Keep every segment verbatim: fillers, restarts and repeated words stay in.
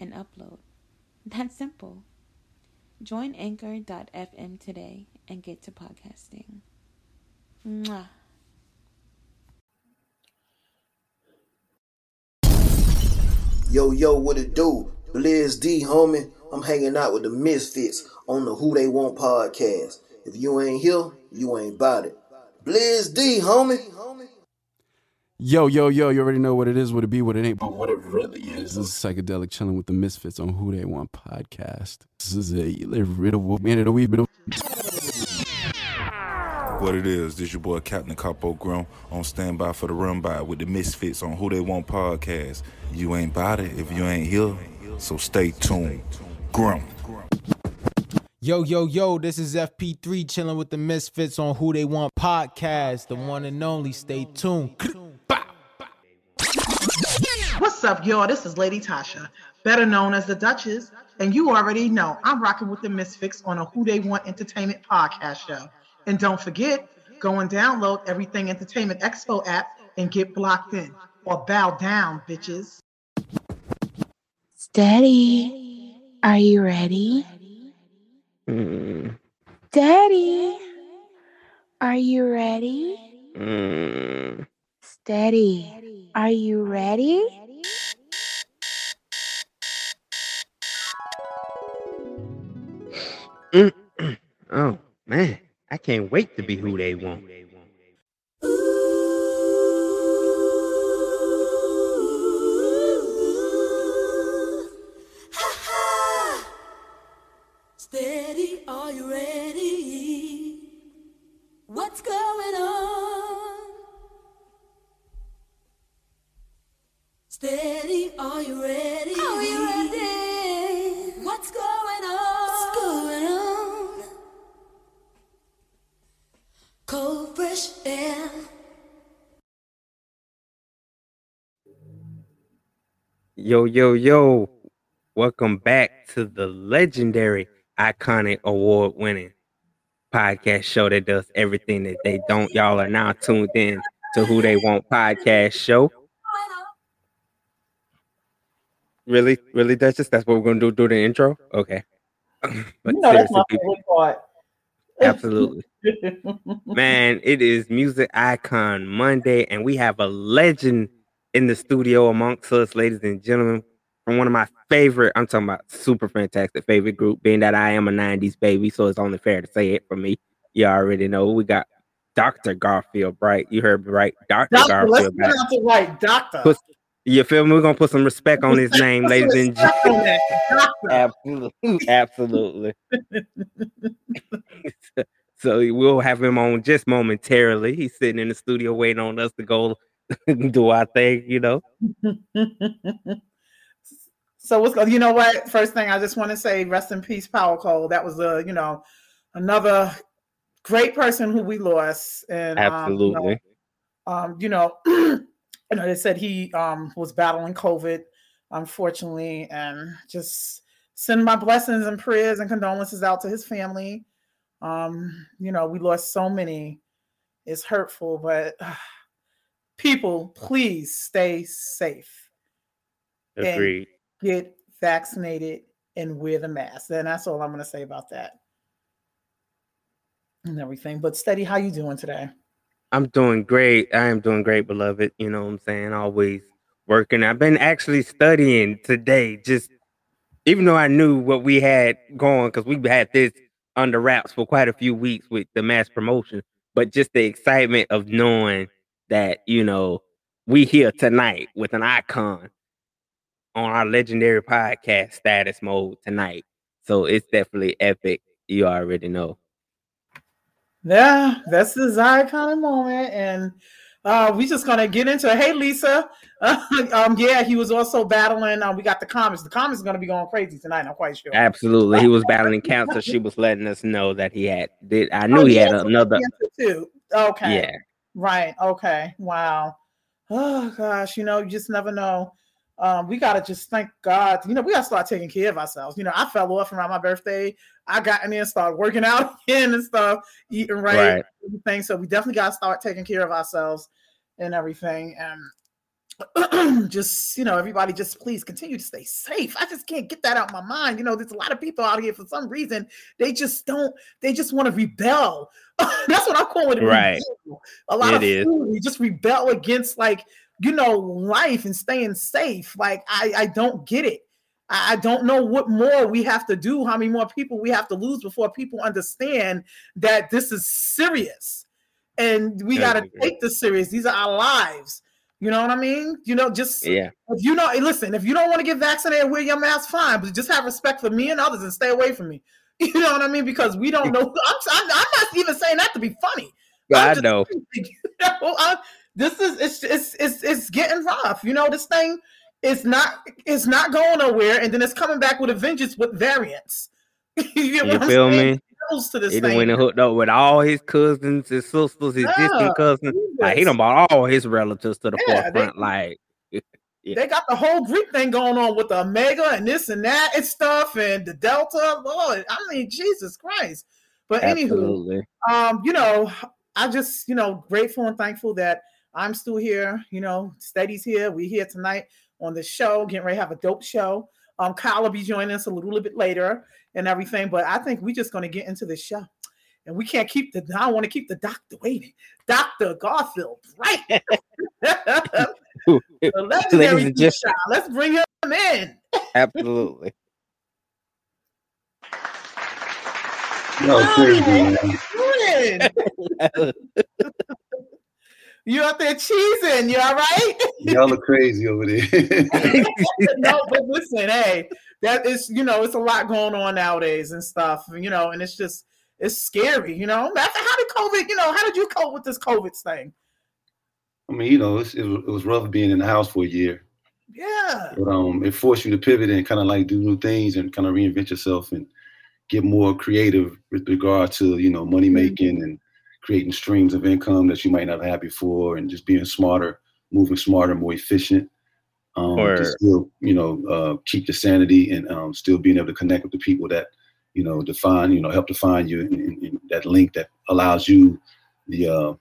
and upload. That's simple. Join anchor dot f m today and get to podcasting. Mwah. Yo, yo, what it do? Blizz D, homie. I'm hanging out with the Misfits on the Who They Want podcast. If you ain't here, you ain't about it. Blizz D, homie. Yo, yo, yo, you already know what it is, what it be, what it ain't, but what it really is. This is Psychedelic Chilling with the Misfits on Who They Want podcast. This is a little man of the wee bit of... What it is, this your boy Captain Capo Grum on standby for the run by with the Misfits on Who They Want podcast. You ain't about it if you ain't here, so stay tuned. Grum. Yo, yo, yo, this is F P three chilling with the Misfits on Who They Want podcast. The one and only, stay tuned. What's up, y'all? This is Lady Tasha, better known as the Duchess, and you already know I'm rocking with the Misfits on a Who They Want Entertainment podcast show. And don't forget, go and download Everything Entertainment Expo app and get blocked in, or bow down, bitches. Daddy, are you ready? Mm. Daddy, are you ready? Mm. Steady, are you ready? Mm-mm. Oh, man, I can't wait to be who they want. Steady, are you ready? What's going on? Steady, are you ready? Are you ready? What's going on? What's going on? Cold, fresh air. Yo, yo, yo. Welcome back to the legendary, iconic, award-winning podcast show that does everything that they don't. Y'all are now tuned in to Who They Want podcast show. Really, really, Duchess? That's what we're gonna do. Do the intro, okay? But you know, that's my favorite part. Absolutely, man. It is Music Icon Monday, and we have a legend in the studio amongst us, ladies and gentlemen. From one of my favorite, I'm talking about super fantastic favorite group, being that I am a nineties baby, so it's only fair to say it for me. You already know. We got Doctor Garfield Bright. You heard me right. Doctor Garfield let's Bright. Let's pronounce it right, Doctor. Put, you feel me? We're going to put some respect on his name, ladies and gentlemen. Absolutely. Absolutely. So we'll have him on just momentarily. He's sitting in the studio waiting on us to go do our thing, you know. So what's going? You know what? First thing, I just want to say, rest in peace, Power Cole. That was a, you know, another great person who we lost. And absolutely, um, you know, um, you, know you know, they said he um, was battling COVID, unfortunately, and just send my blessings and prayers and condolences out to his family. Um, you know, we lost so many. It's hurtful, but uh, people, please stay safe. Agreed. And get vaccinated and wear the mask. And that's all I'm going to say about that and everything. But Steady, how you doing today? I'm doing great. I am doing great, beloved. You know what I'm saying? Always working. I've been actually studying today, just even though I knew what we had going, because we had this under wraps for quite a few weeks with the mass promotion, but just the excitement of knowing that, you know, we here tonight with an icon on our legendary podcast status mode tonight. So it's definitely epic. You already know. Yeah, that's the iconic moment. And uh, we just going to get into it. Hey, Lisa, um, yeah, he was also battling. Uh, we got the comments. The comments are going to be going crazy tonight. I'm quite sure. Absolutely, he was battling cancer. She was letting us know that he had. Did I knew oh, he had another too? Okay. Yeah. Right. Okay. Wow. Oh gosh. You know, you just never know. Um, we gotta just thank God. You know, we gotta start taking care of ourselves. You know, I fell off around my birthday. I got in there and started working out again and stuff, eating right, right. everything. So we definitely gotta start taking care of ourselves and everything. And just, you know, everybody just please continue to stay safe. I just can't get that out of my mind. You know, there's a lot of people out here for some reason they just don't. They just want to rebel. That's what I call it. Right. Rebel. A lot it of people we just rebel against like. You know, life and staying safe. Like, I, I don't get it. I, I don't know what more we have to do, how many more people we have to lose before people understand that this is serious. And we got to take this serious. These are our lives. You know what I mean? You know, just, yeah. if you know, listen, if you don't want to get vaccinated, wear your mask, fine. But just have respect for me and others and stay away from me. You know what I mean? Because we don't know. I'm, I'm, I'm not even saying that to be funny. Yeah, I know. You know I'm, This is it's it's it's it's getting rough, you know. This thing is not it's not going nowhere, and then it's coming back with a vengeance with variants. you know you what feel I'm me? To this he thing. Went and hooked up with all his cousins, his sisters, his yeah, distant cousins. Jesus. Like he done brought all his relatives to the yeah, forefront. They, like yeah. they got the whole Greek thing going on with the Omega and this and that and stuff and the Delta. Lord, I mean Jesus Christ. But Absolutely. anywho, um, you know, I just you know grateful and thankful that. I'm still here, you know, Steady's here. We're here tonight on the show, getting ready to have a dope show. Um, Kyle will be joining us a little, little bit later and everything, but I think we're just going to get into the show. And we can't keep the, I want to keep the doctor waiting. Doctor Garfield, right? the legendary just... child. Let's bring him in. Absolutely. No, Hi, good You out there cheesing, you all right? Y'all are crazy over there. No, but listen, hey, that is, you know, it's a lot going on nowadays and stuff, you know, and it's just, it's scary, you know? After, how did COVID, you know, how did you cope with this COVID thing? I mean, you know, it's, it, was, it was rough being in the house for a year. Yeah. But um, it forced you to pivot and kind of like do new things and kind of reinvent yourself and get more creative with regard to, you know, money making mm-hmm. and creating streams of income that you might not have had before and just being smarter, moving smarter, more efficient, um, or, to still, you know, uh, keep your sanity and um, still being able to connect with the people that, you know, define, you know, help define you and, and, and that link that allows you the, uh,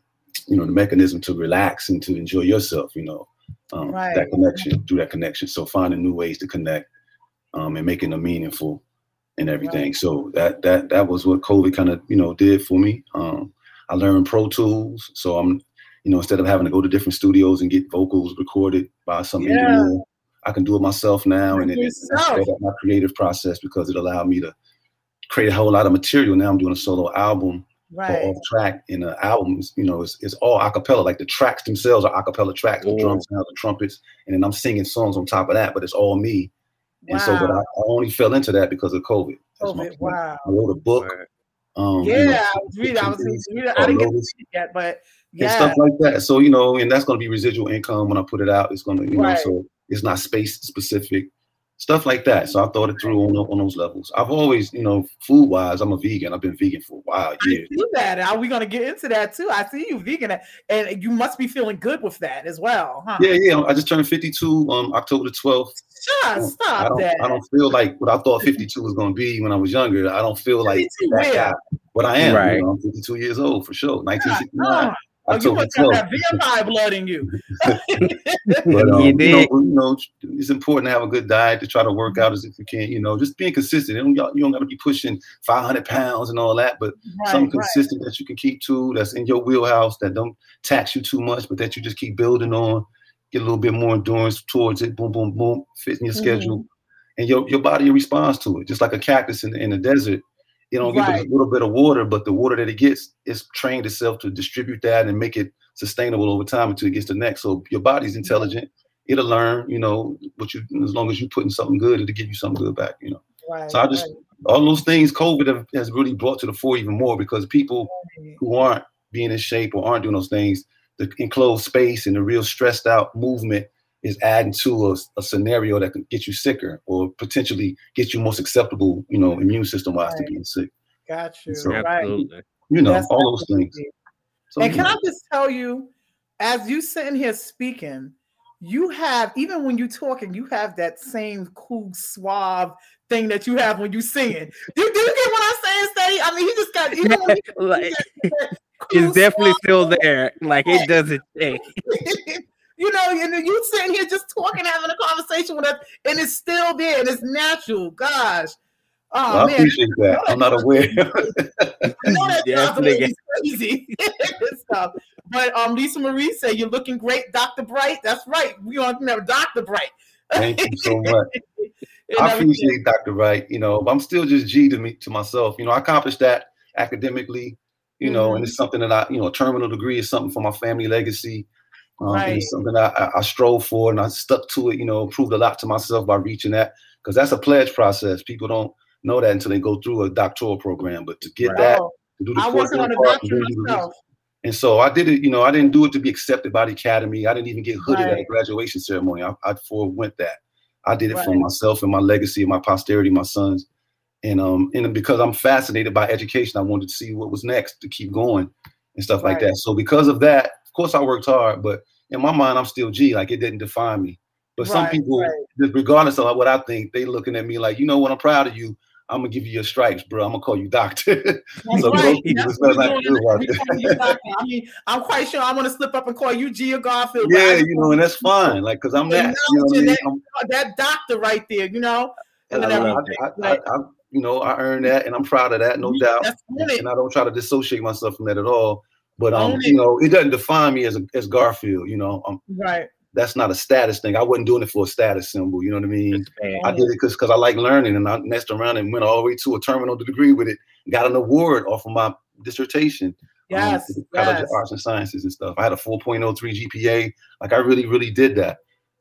you know, the mechanism to relax and to enjoy yourself, you know, um, right. that connection, through that connection. So finding new ways to connect um, and making them meaningful and everything. Right. So that, that, that was what COVID kind of, you know, did for me. Um, I learned Pro Tools, so I'm, you know, instead of having to go to different studios and get vocals recorded by some yeah. engineer, I can do it myself now, and it, it sped up my creative process because it allowed me to create a whole lot of material. Now I'm doing a solo album, right? Off track in an album, you know, it's, it's all acapella. Like the tracks themselves are acapella tracks, the drums, now the trumpets, and then I'm singing songs on top of that, but it's all me. Wow. And so, but I, I only fell into that because of COVID. COVID wow! I wrote a book. Right. Um, yeah, you know, I was reading. I was reading. I didn't get to see it yet, but yeah, and stuff like that. So you know, and that's going to be residual income when I put it out. It's going to, you right. know, so it's not space specific stuff like that. So I thought it through on on those levels. I've always, you know, food wise, I'm a vegan. I've been vegan for a while. Yeah, I see that. Are we going to get into that too? I see you vegan, and you must be feeling good with that as well, huh? Yeah, yeah. I just turned fifty-two on um, October the twelfth. Sure, stop I don't, that. I don't feel like what I thought fifty-two was going to be when I was younger. I don't feel like that real. guy. But I am. Right. You know, I'm fifty-two years old for sure. nineteen sixty-nine. Oh, oh, you must have that vampire blood in you. But, um, you, you, know, you know, it's important to have a good diet, to try to work out as if you can. You know, just being consistent. You don't, don't got to be pushing five hundred pounds and all that, but right, something consistent right. that you can keep to, that's in your wheelhouse, that don't tax you too much, but that you just keep building on. Get a little bit more endurance towards it, boom, boom, boom, fit in your schedule. Mm. And your, your body responds to it. Just like a cactus in the, in the desert, you don't right. give it a little bit of water, but the water that it gets, it's trained itself to distribute that and make it sustainable over time until it gets to the next. So your body's intelligent. It'll learn, you know, what you, as long as you're putting something good, it'll give you something good back, you know. Right, so I just, right. all those things COVID have, has really brought to the fore even more because people right. who aren't being in shape or aren't doing those things, the enclosed space and the real stressed out movement is adding to a, a scenario that could get you sicker or potentially get you most acceptable, you know, immune system wise right. to being sick. Got you. So, right. You know, that's all those things. So, and can know. I just tell you, as you sitting here speaking, you have, even when you're talking, you have that same cool, suave thing that you have when you're singing. Do, do you get what I'm saying, Steady? I mean, he just got, you know, like, cool, it's definitely still thing. There. Like, it doesn't change. You know, and you sitting here just talking, having a conversation with us, and it's still there, and it's natural. Gosh. Oh, well, man. I appreciate that. I'm not aware. I know that's yes, really crazy. But um, Lisa Marie said, you're looking great, Doctor Bright. That's right. We don't have Doctor Bright. Thank you so much. I appreciate Doctor Bright. You know, I'm still just G to me, to myself. You know, I accomplished that academically, you know, mm-hmm. and it's something that I, you know, a terminal degree is something for my family legacy. Um, right. And it's something I, I strove for and I stuck to it, you know, proved a lot to myself by reaching that, because that's a pledge process. People don't know that until they go through a doctoral program, but to get wow. that, to do the I wasn't on a doctor myself. And so I did it, you know, I didn't do it to be accepted by the academy. I didn't even get hooded right. at a graduation ceremony. I, I forewent that. I did it right. for myself and my legacy and my posterity, my sons. And um, and because I'm fascinated by education, I wanted to see what was next to keep going and stuff right. like that. So because of that, of course I worked hard, but in my mind, I'm still G, like it didn't define me. But right, some people, right. regardless of what I think, they looking at me like, you know what, I'm proud of you. I'm gonna give you your stripes, bro. I'm gonna call you doctor. So right. I mean, I'm quite sure I want to slip up and call you G or Garfield. Yeah, you know, and that's fine. Like, cause I'm that. You know what I mean? that, I'm, that doctor right there, you know. And I, I, I, I, I, you know, I earned that, and I'm proud of that, no yeah, doubt. And I don't try to dissociate myself from that at all. But um, you know, it doesn't define me as a, as Garfield. You know, I'm, right. That's not a status thing. I wasn't doing it for a status symbol. You know what I mean? I did it because I like learning, and I messed around and went all the way to a terminal degree with it. Got an award off of my dissertation. Yes, um, yes. College of Arts and Sciences and stuff. I had a four point oh three G P A. Like I really, really did that.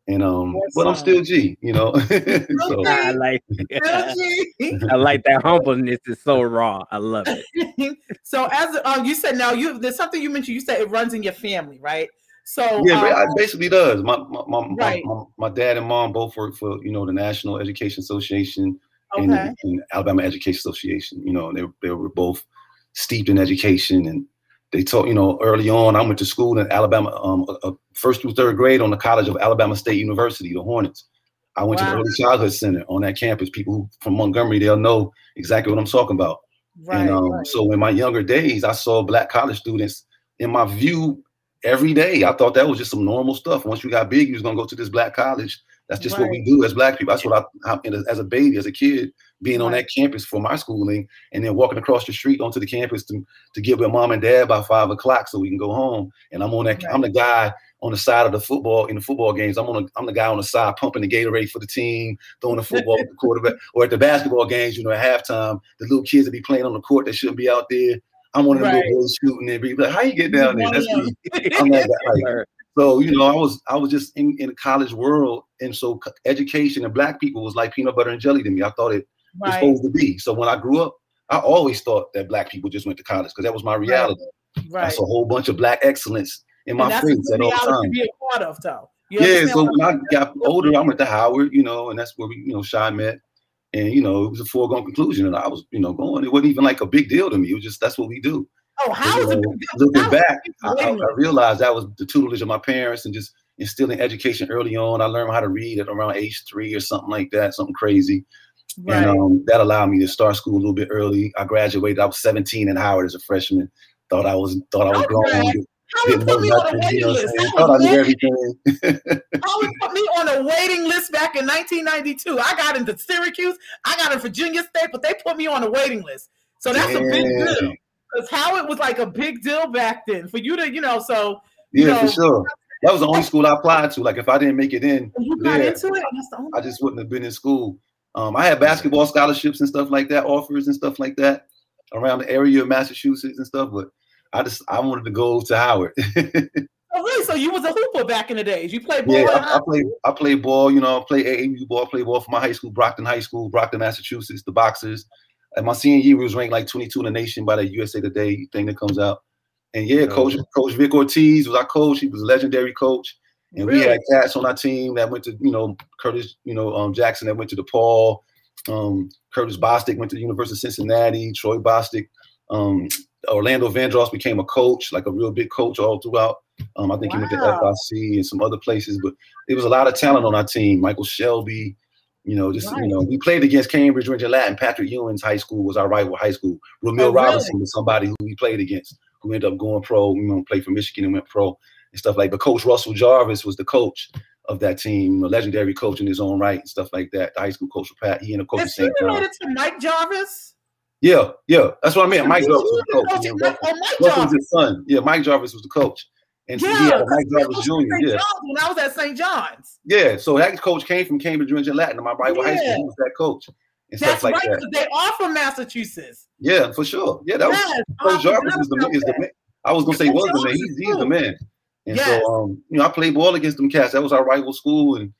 And um, yes, but I'm still G. You know. So, I like. I like that humbleness is so raw. I love it. So as um, you said, now you there's something you mentioned. You said it runs in your family, right? So yeah, um, it basically does. My my my, right. my my dad and mom both work for, you know, the National Education Association okay. and, the, and Alabama Education Association. You know, they they were both steeped in education, and they taught. You know, early on, I went to school in Alabama, um, a, a first through third grade on the College of Alabama State University, the Hornets. I went wow. to the Early Childhood Center on that campus. People who, from Montgomery, they'll know exactly what I'm talking about. Right. And um, right. so in my younger days, I saw Black college students in my view. Every day, I thought that was just some normal stuff. Once you got big, you was gonna go to this Black college. That's just right. what we do as Black people. That's what I, I as a baby, as a kid, being right. on that campus for my schooling, and then walking across the street onto the campus to, to get with mom and dad by five o'clock so we can go home. And I'm on that. Right. I'm the guy on the side of the football in the football games. I'm on. A, I'm the guy on the side pumping the Gatorade for the team, throwing the football at the quarterback, or at the basketball games. You know, at halftime, the little kids that be playing on the court that shouldn't be out there. I'm one of the little boys shooting there, be like, "How you get down there?" That's me. I'm like, like, so you know, I was I was just in, in the college world, and so education and Black people was like peanut butter and jelly to me. I thought it right. was supposed to be. So when I grew up, I always thought that Black people just went to college because that was my reality. Right. That's a whole bunch of Black excellence in my face at all times. To be a part of, though. You yeah. So when I got older, I went to Howard, you know, and that's where we, you know, Shai met. And, you know, it was a foregone conclusion. And I was, you know, going. It wasn't even like a big deal to me. It was just that's what we do. Oh, how is it? Looking back, I, I, I realized that was the tutelage of my parents and just instilling education early on. I learned how to read at around age three or something like that, something crazy. Right. And um, that allowed me to start school a little bit early. I graduated. I was seventeen in Howard as a freshman. Thought I was thought I was grown. How would put me on a waiting list? How would put me on a waiting list back in nineteen ninety-two? I got into Syracuse, I got into Virginia State, but they put me on a waiting list. So that's Damn. a big deal. Because Howard was like a big deal back then for you to, you know, so. Yeah, you know, for sure. That was the only school I applied to. Like if I didn't make it in, you got yeah, into it? That's the only I just wouldn't have been in school. Um, I had basketball scholarships and stuff like that, offers and stuff like that around the area of Massachusetts and stuff, but I just I wanted to go to Howard. Oh, really? So you was a hooper back in the days. You played ball. Yeah, I, I played. I played ball. You know, I played A A U ball. I played ball for my high school, Brockton High School, Brockton, Massachusetts, the Boxers. And my senior year, we was ranked like twenty-two in the nation by the U S A Today thing that comes out. And yeah, oh, coach, yeah. Coach Vic Ortiz was our coach. He was a legendary coach. And really? we had cats on our team that went to, you know, Curtis, you know, um, Jackson that went to DePaul. Um, Curtis Bostic went to the University of Cincinnati. Troy Bostic, um, Orlando Vandross became a coach, like a real big coach all throughout. Um, I think wow. he went to F I C and some other places, but it was a lot of talent on our team. Michael Shelby, you know, just, right. you know, we played against Cambridge, Richard Latin. Patrick Ewing's high school was our rival high school. Ramil oh, Robinson really? was somebody who we played against, who ended up going pro, you know, played for Michigan and went pro and stuff like that. But Coach Russell Jarvis was the coach of that team, a legendary coach in his own right and stuff like that. The high school coach, Pat, he and the coach. Is he related to Mike Jarvis? Yeah, yeah. That's what I meant. Mike Jarvis was the coach. coach. Yeah, Mike, oh, Mike Jarvis was his son. Yeah, Mike Jarvis was the coach. And yeah, so he had Mike Jarvis Junior Yeah. When I was at Saint John's. Yeah, so that coach came from Cambridge, Richard Latin. My rival yeah. high school, he was that coach. And That's stuff like right, that. They are from Massachusetts. Yeah, for sure. Yeah, that yes, was Coach Jarvis is the, is the man. I was gonna say was the man. He's, he's the man. And yes. so, um, you know, I played ball against them cats. That was our rival school, and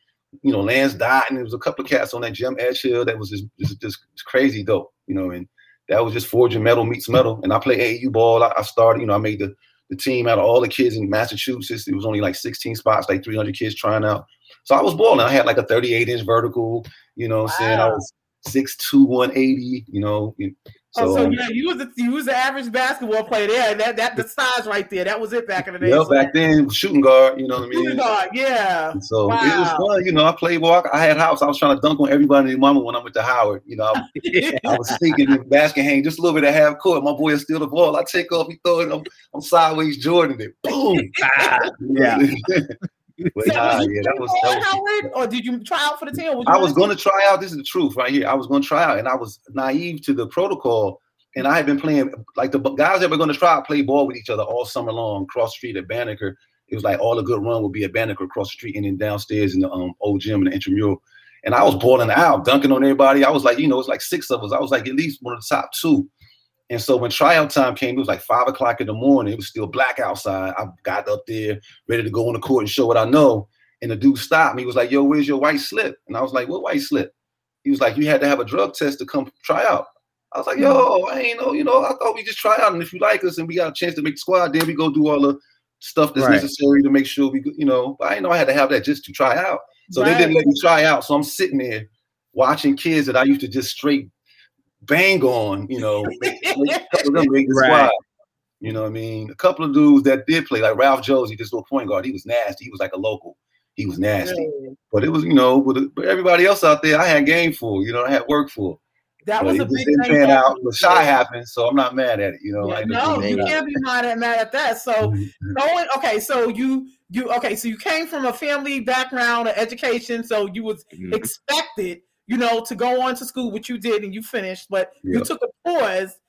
you know, Lance died, and there was a couple of cats on that Jim Edge Hill that was just, just, just crazy dope, you know. And that was just forging metal meets metal. And I played A A U ball. I, I started, you know, I made the, the team out of all the kids in Massachusetts. It was only like sixteen spots, like three hundred kids trying out. So I was balling. I had like a thirty-eight inch vertical, you know. What wow. I'm saying I was six two, one eighty, you know. And, So, oh, so yeah, you was a, you was the average basketball player there. That that the size right there. That was it back in the day. Yeah, back then shooting guard. You know what I mean? Shooting guard, yeah. And so wow. it was fun. You know, I played ball. I had house. I was trying to dunk on everybody and their mama when I went to Howard. You know, I, yeah. I was sneaking in basket hang just a little bit at half court. My boy is steal the ball. I take off. He throw it. I'm, I'm sideways Jordan it. Boom. ah, yeah. But so nah, yeah, that was, that was, Howard, or did you try out for the team? I was going to try out. This is the truth right here. I was going to try out, and I was naive to the protocol. And I had been playing like the guys that were going to try out play ball with each other all summer long, cross street at Banneker. It was like all a good run would be at Banneker, across the street, and then downstairs in the um, old gym in the intramural. And I was balling out, dunking on everybody. I was like, you know, it's like six of us. I was like at least one of the top two. And so when tryout time came, it was like five o'clock in the morning. It was still black outside. I got up there ready to go on the court and show what I know. And the dude stopped me. He was like, yo, where's your white slip? And I was like, what white slip? He was like, you had to have a drug test to come try out. I was like, yo, I ain't know, you know, I thought we just try out. And if you like us and we got a chance to make the squad, then we go do all the stuff that's right. necessary to make sure we, you know, but I didn't know I had to have that just to try out. So right. they didn't let me try out. So I'm sitting there watching kids that I used to just straight bang on, you know, make, make a couple of them make the right. squad. You know what I mean? A couple of dudes that did play, like Ralph Josie, this little point guard, he was nasty. He was like a local. He was nasty. But it was, you know, but, but everybody else out there, I had game for, you know, I had work for. That but was a big thing. Pan out. But Shai happened, so I'm not mad at it, you know. Yeah, like, no, you can't out. be mad at, mad at that. So mm-hmm. going, okay, so you, you, okay, so you came from a family background of education, so you was mm-hmm. expected you know, to go on to school, which you did and you finished, but yep. you took a pause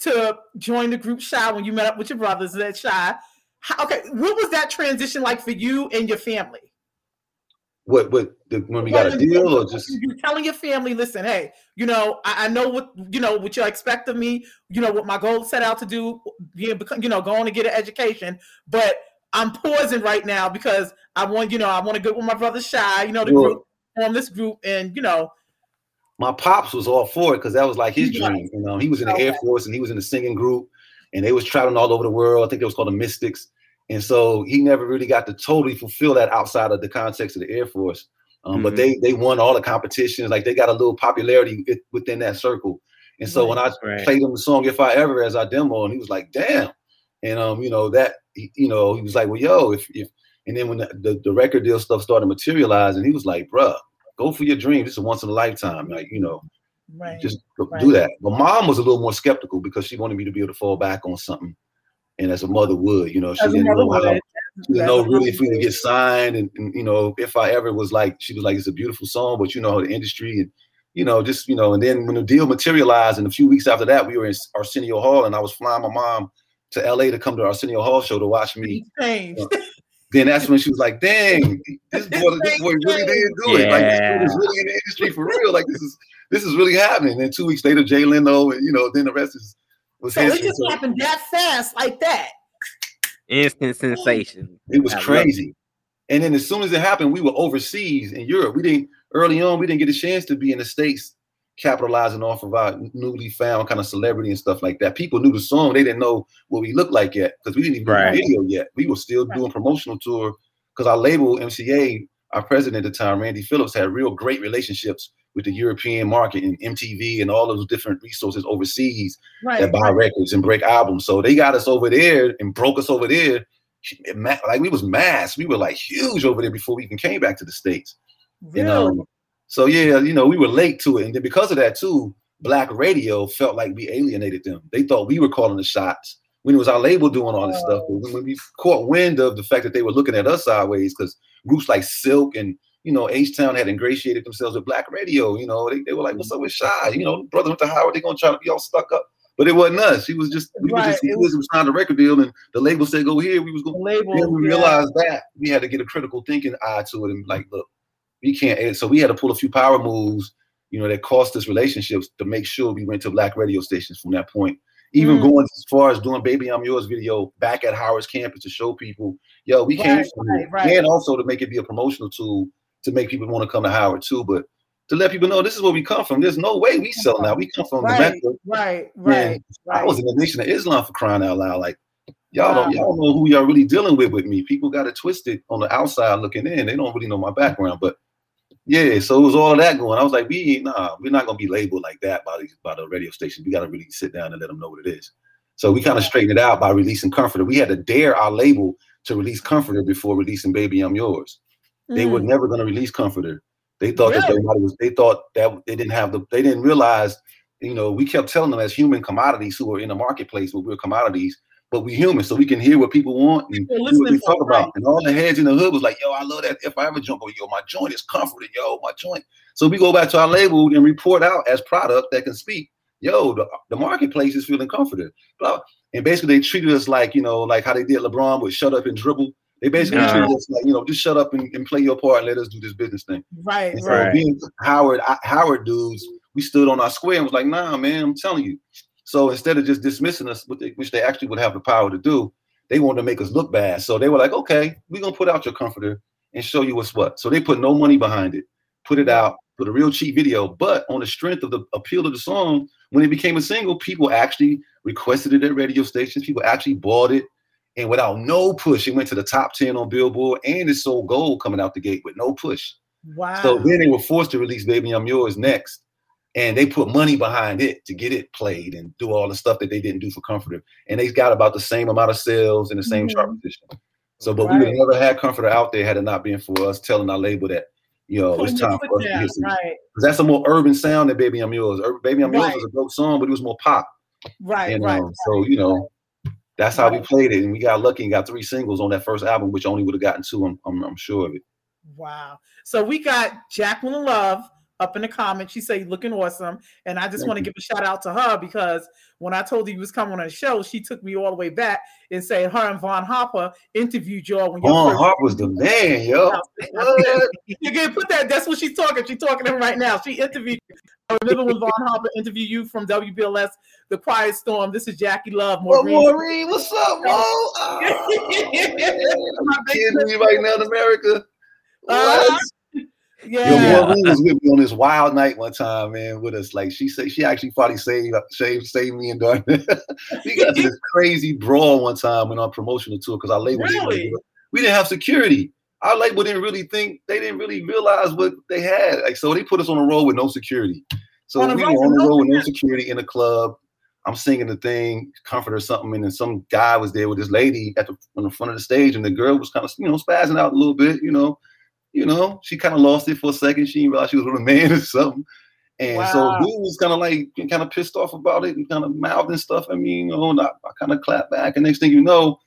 to join the group Shai when you met up with your brothers at Shai. How, okay, what was that transition like for you and your family? What, what, the, when we got a deal or just? You're telling your family, listen, hey, you know, I, I know what, you know, what you expect of me, you know, what my goal set out to do, you know, going to get an education, but I'm pausing right now because I want, you know, I want to get with my brother Shai, you know, the well, group. On this group, and you know, my pops was all for it because that was like his yeah. dream. You know, he was in the okay. Air Force and he was in the singing group, and they was traveling all over the world. I think it was called the Mystics, and so he never really got to totally fulfill that outside of the context of the Air Force. Um, mm-hmm. But they they won all the competitions. Like they got a little popularity within that circle, and so right. when I right. played him the song "If I Ever" as our demo, and he was like, "Damn," and um, you know that you know he was like, "Well, yo, if if." And then when the, the, the record deal stuff started materializing, he was like, bruh, go for your dream. This is once in a lifetime. Like, you know, right, just right. do that. But mom was a little more skeptical because she wanted me to be able to fall back on something. And as a mother would, you know, she as didn't know how, she didn't know really if we could get signed. And, and, you know, if I ever was like, she was like, it's a beautiful song, but you know, the industry and, you know, just, you know, and then when the deal materialized and a few weeks after that, we were in Arsenio Hall and I was flying my mom to L A to come to Arsenio Hall show to watch me. Then that's when she was like, dang, this boy, this boy really did do it. Yeah. Like, this dude is really in the industry for real. Like, this is this is really happening. And then two weeks later, Jay Leno, and, you know, then the rest is was So history. It just happened that fast like that. Instant sensation. It was I crazy. It. And then as soon as it happened, we were overseas in Europe. We didn't, early on, we didn't get a chance to be in the States capitalizing off of our newly found kind of celebrity and stuff like that. People knew the song. They didn't know what we looked like yet because we didn't even right. do video yet. We were still right. doing promotional tour because our label, M C A, our president at the time, Randy Phillips, had real great relationships with the European market and M T V and all those different resources overseas right. that buy records and break albums. So they got us over there and broke us over there. Like, we was mass. We were like huge over there before we even came back to the States. Really? And, um, so yeah, you know, we were late to it. And then because of that too, black radio felt like we alienated them. They thought we were calling the shots when it was our label doing all this oh. stuff. But when we caught wind of the fact that they were looking at us sideways, because groups like Silk and, you know, H-Town had ingratiated themselves with black radio. You know, they, they were like, what's up with Shai? You know, brother went to Howard, they're going to try to be all stuck up. But it wasn't us. He was just, we right. were just, he was, was signed a record deal and the label said, go here. We was going to realize that we had to get a critical thinking eye to it and like, look, we can't. So we had to pull a few power moves, you know, that cost us relationships to make sure we went to black radio stations from that point. Even mm. going as far as doing Baby I'm Yours video back at Howard's campus to show people, yo, we right, came from right, right. and also to make it be a promotional tool to make people want to come to Howard too, but to let people know this is where we come from. There's no way we sell now. We come from right, the Mecca. Right, right, right. I was in the Nation of Islam for crying out loud. Like, y'all wow. don't y'all know who y'all really dealing with with me. People got it twisted on the outside looking in. They don't really know my background, but yeah, so it was all that going. I was like, we nah, we're not gonna be labeled like that by the, by the radio station. We gotta really sit down and let them know what it is. So we kind of straightened it out by releasing Comforter. We had to dare our label to release Comforter before releasing Baby I'm Yours. Mm. They were never gonna release Comforter. They thought really? that everybody was. They thought that they didn't have the. They didn't realize, you know. We kept telling them as human commodities who are in the marketplace, but we're commodities, but we human, so we can hear what people want and hear what we talk them, about. Right? And all the heads in the hood was like, "Yo, I love that. If I Ever jump on yo, my joint is Comforted, yo, my joint." So we go back to our label and report out as product that can speak. Yo, the, the marketplace is feeling Comforted, and basically they treated us like, you know, like how they did LeBron with "Shut Up and Dribble." They basically no. treat us like, you know, just shut up and, and play your part and let us do this business thing. Right, and so right. being Howard, I, Howard dudes, we stood on our square and was like, nah, man, I'm telling you. So instead of just dismissing us, which they actually would have the power to do, they wanted to make us look bad. So they were like, okay, we're going to put out your Comforter and show you what's what. So they put no money behind it, put it out with a real cheap video. But on the strength of the appeal of the song, when it became a single, people actually requested it at radio stations. People actually bought it. And without no push, it went to the top ten on Billboard, and it sold gold coming out the gate with no push. Wow. So then they were forced to release Baby I'm Yours next, and they put money behind it to get it played and do all the stuff that they didn't do for Comforter. And they got about the same amount of sales and the same mm-hmm. chart position. So, but right. we would have never had Comforter out there had it not been for us telling our label that, you know, it's time for us down. to get some. Right. That's a more urban sound than Baby I'm Yours. Baby I'm right. Yours was a dope song, but it was more pop. Right, and, right. Um, right. So, you know. That's how we played it, and we got lucky and got three singles on that first album, which only would have gotten two, I'm, I'm, I'm sure of it. Wow. So we got Jacqueline Love up in the comments. She said, looking awesome, and I just want to give a shout-out to her because when I told you you was coming on the show, she took me all the way back and said her and Von Hopper interviewed y'all. When Von Hopper was the man, yo. You can put that. That's what she's talking. She's talking to him right now. She interviewed you. I remember when Von Hopper interviewed you from W B L S, The Quiet Storm. This is Jackie Love. Maureen, oh, Maureen what's up, Mo? Oh, kidding me right now in America. What? Uh, yeah. Yo, Maureen was with me on this wild night one time, man, with us. Like, she said, she actually probably saved, saved, saved me and Darnell. We got this crazy brawl one time on our promotional tour because our label really? didn't we didn't have security. Our label didn't really think, they didn't really realize what they had. Like, so they put us on a road with no security. So we were on the road with no security in a club. I'm singing the thing, Comforter or something, and then some guy was there with this lady at the, on the front of the stage, and the girl was kind of, you know, spazzing out a little bit, you know. You know, she kind of lost it for a second. She didn't realize she was with a man or something. And wow. so we was kind of like, kind of pissed off about it and kind of mouthing stuff. I mean, you know, and I, I kind of clapped back. And next thing you know,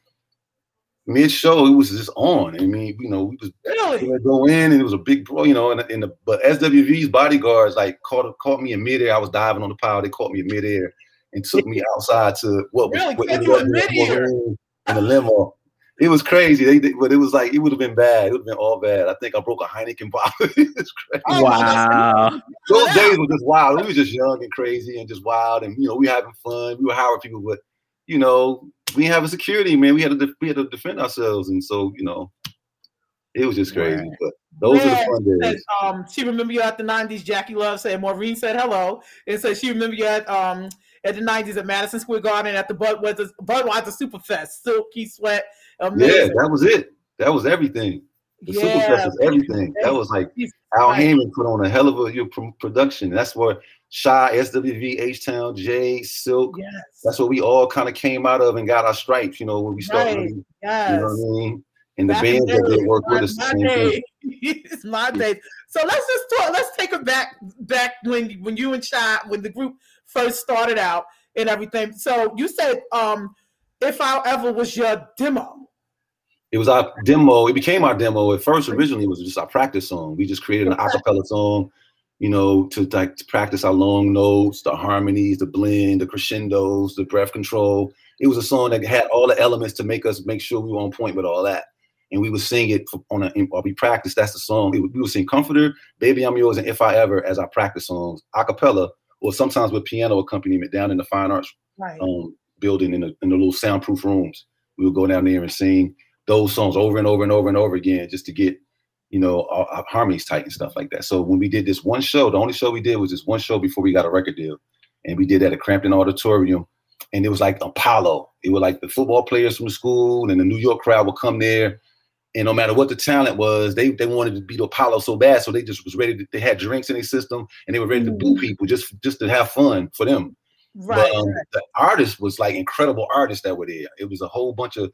mid-show, it was just on. I mean, you know, we was really? we go in, and it was a big bro, you know. And, and the but S W V's bodyguards like caught caught me in midair. I was diving on the pile. They caught me in midair and took me outside to what was really? what, what, what, what, in the limo. It was crazy. They, they but it was like it would have been bad. It would have been all bad. I think I broke a Heineken bottle. It's crazy. Wow. Those days were just wild. We were just young and crazy and just wild, and you know, we having fun. We were Howard people, but you know. We didn't have a security, man. We had to we had to defend ourselves, and so you know, it was just crazy. Right. But those yeah, are the fun days. Said, um, she remember you at the nineties. Jackie Love said Maureen said hello, and said she remember you at um at the nineties at Madison Square Garden at the Budweiser Budweiser Superfest. Silky Sweat. Amazing. Yeah, that was it. That was everything. The yeah, Simple Fest is everything. That was like Al right. Heyman put on a hell of a your production. That's where Shai, S W V, H-Town, Jay, Silk. Yes. That's what we all kind of came out of and got our stripes, you know, when we started. Right. Yes. You know what I mean? And the bands that did work with us. It's my day. So let's just talk. Let's take it back back when when you and Shai, when the group first started out and everything. So you said um, If I Ever was your demo. It was our demo. It became our demo. At first, originally, it was just our practice song. We just created an a cappella song, you know, to like to practice our long notes, the harmonies, the blend, the crescendos, the breath control. It was a song that had all the elements to make us make sure we were on point with all that. And we would sing it on a, while we practiced. That's the song. It would, we would sing Comforter, Baby I'm Yours, and If I Ever as our practice songs, a cappella, or sometimes with piano accompaniment down in the fine arts right. um, building in the, in the little soundproof rooms. We would go down there and sing those songs over and over and over and over again, just to get, you know, our, our harmonies tight and stuff like that. So when we did this one show, the only show we did was this one show before we got a record deal, and we did that at Crampton Auditorium, and it was like Apollo. It was like the football players from the school and the New York crowd would come there, and no matter what the talent was, they they wanted to beat Apollo so bad, so they just was ready to, they had drinks in their system, and they were ready to boo people just just to have fun for them. Right. But, um, the artists was like incredible artists that were there. It was a whole bunch of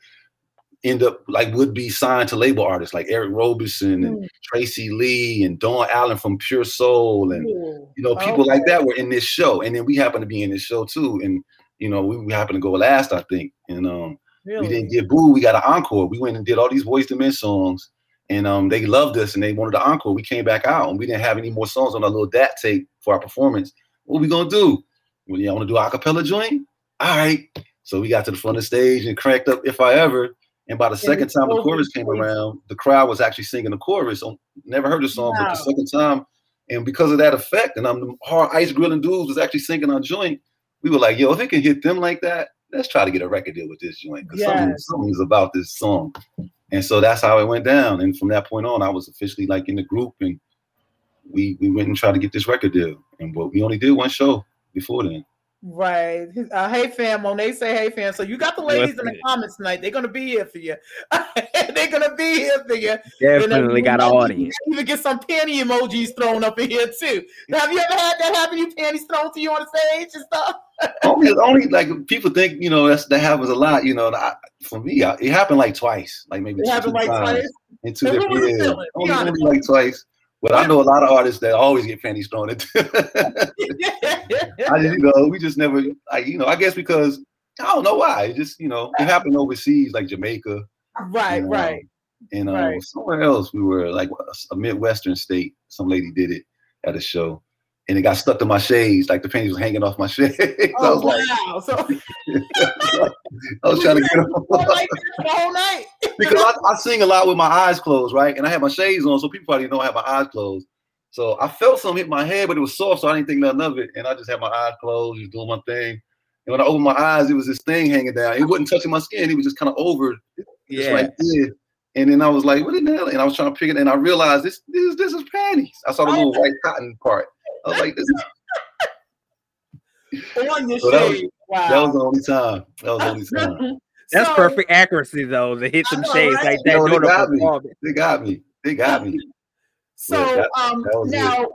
end up like would be signed to label artists like Eric Roberson and mm. Tracy Lee and Dawn Allen from Pure Soul. And, mm. you know, people okay. like that were in this show. And then we happened to be in this show too. And, you know, we, we happened to go last, I think. And um, really? we didn't get booed. We got an encore. We went and did all these Boys to Men songs, and um, they loved us and they wanted an encore. We came back out and we didn't have any more songs on our little dat tape for our performance. What are we going to do? Well, y'all want to do a cappella joint? All right. So we got to the front of the stage and cranked up If I Ever. And by the second time the chorus came around, the crowd was actually singing the chorus. I never heard the song, wow. but the second time, and because of that effect, and I'm the hard ice grilling dudes was actually singing our joint. We were like, yo, if it can hit them like that, let's try to get a record deal with this joint. Because yes. something, something's about this song. And so that's how it went down. And from that point on, I was officially like in the group, and we we went and tried to get this record deal. And but we only did one show before then. Right. Uh, hey, fam. When they say hey, fam, so you got the ladies in the comments tonight. They're going to be here for you. They're going to be here for you. Definitely got an audience. You even get some panty emojis thrown up in here, too. Now, have you ever had that happen? You panties thrown to you on the stage and stuff? only, only like people think, you know, that's, that happens a lot. You know, I, for me, I, it happened like twice. Like maybe it two, happened two like times. Twice? Two different, yeah. Only, only like twice. But I know a lot of artists that always get panties thrown at them. I just, you know, we just never, like, you know, I guess because I don't know why. It just, you know, it happened overseas, like Jamaica. Right, you know, right. And um, right. somewhere else, we were like a Midwestern state. Some lady did it at a show, and it got stuck to my shades. Like the panties was hanging off my shades. Oh, I was wow. Like, so I was trying to get them like the whole night. Because I, I sing a lot with my eyes closed, right? And I have my shades on, so people probably don't have my eyes closed. So I felt something hit my head, but it was soft, so I didn't think nothing of it. And I just had my eyes closed, just doing my thing. And when I opened my eyes, it was this thing hanging down. It wasn't touching my skin. It was just kind of over. Yeah. Like this. And then I was like, what in the hell? And I was trying to pick it, and I realized this, this, this is panties. I saw the little white cotton part. I was like, this is... So that was, wow. that was the only time. That was the only time. That's so, perfect accuracy, though, to hit them shades right. like that. No, they, got me. they got me. They got me. So yeah, that, um, that now,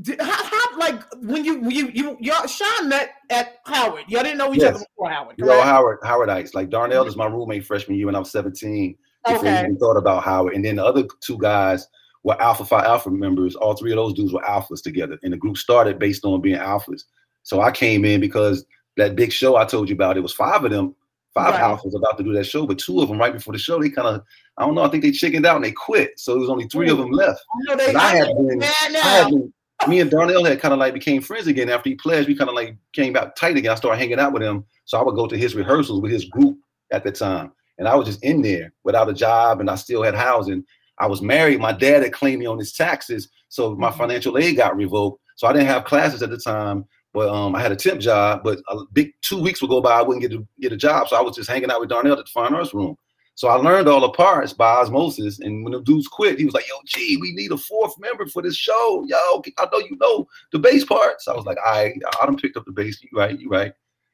did, how, how, like when you you you y'all Sean met at Howard. Y'all didn't know each yes. other before Howard. Correct? No, Howard Howardites. Like Darnell mm-hmm. is my roommate freshman year when I was seventeen. Before okay. we thought about Howard, and then the other two guys were Alpha Phi Alpha members. All three of those dudes were alphas together, and the group started based on being alphas. So I came in because that big show I told you about. It was five of them. Five right. alphas about to do that show, but two of them right before the show, they kind of, I don't know, I think they chickened out and they quit. So it was only three of them left. I, know they, I, had, been, I had been, me and Darnell had kind of like became friends again after he pledged. We kind of like came out tight again. I started hanging out with him. So I would go to his rehearsals with his group at the time. And I was just in there without a job, and I still had housing. I was married. My dad had claimed me on his taxes. So my financial aid got revoked. So I didn't have classes at the time. But um, I had a temp job, but a big two weeks would go by, I wouldn't get to get a job. So I was just hanging out with Darnell at the Fine Arts Room. So I learned all the parts by osmosis. And when the dudes quit, he was like, yo, gee, we need a fourth member for this show. Yo, I know you know the bass parts. So I was like, all right, I done picked up the bass. You right, you right.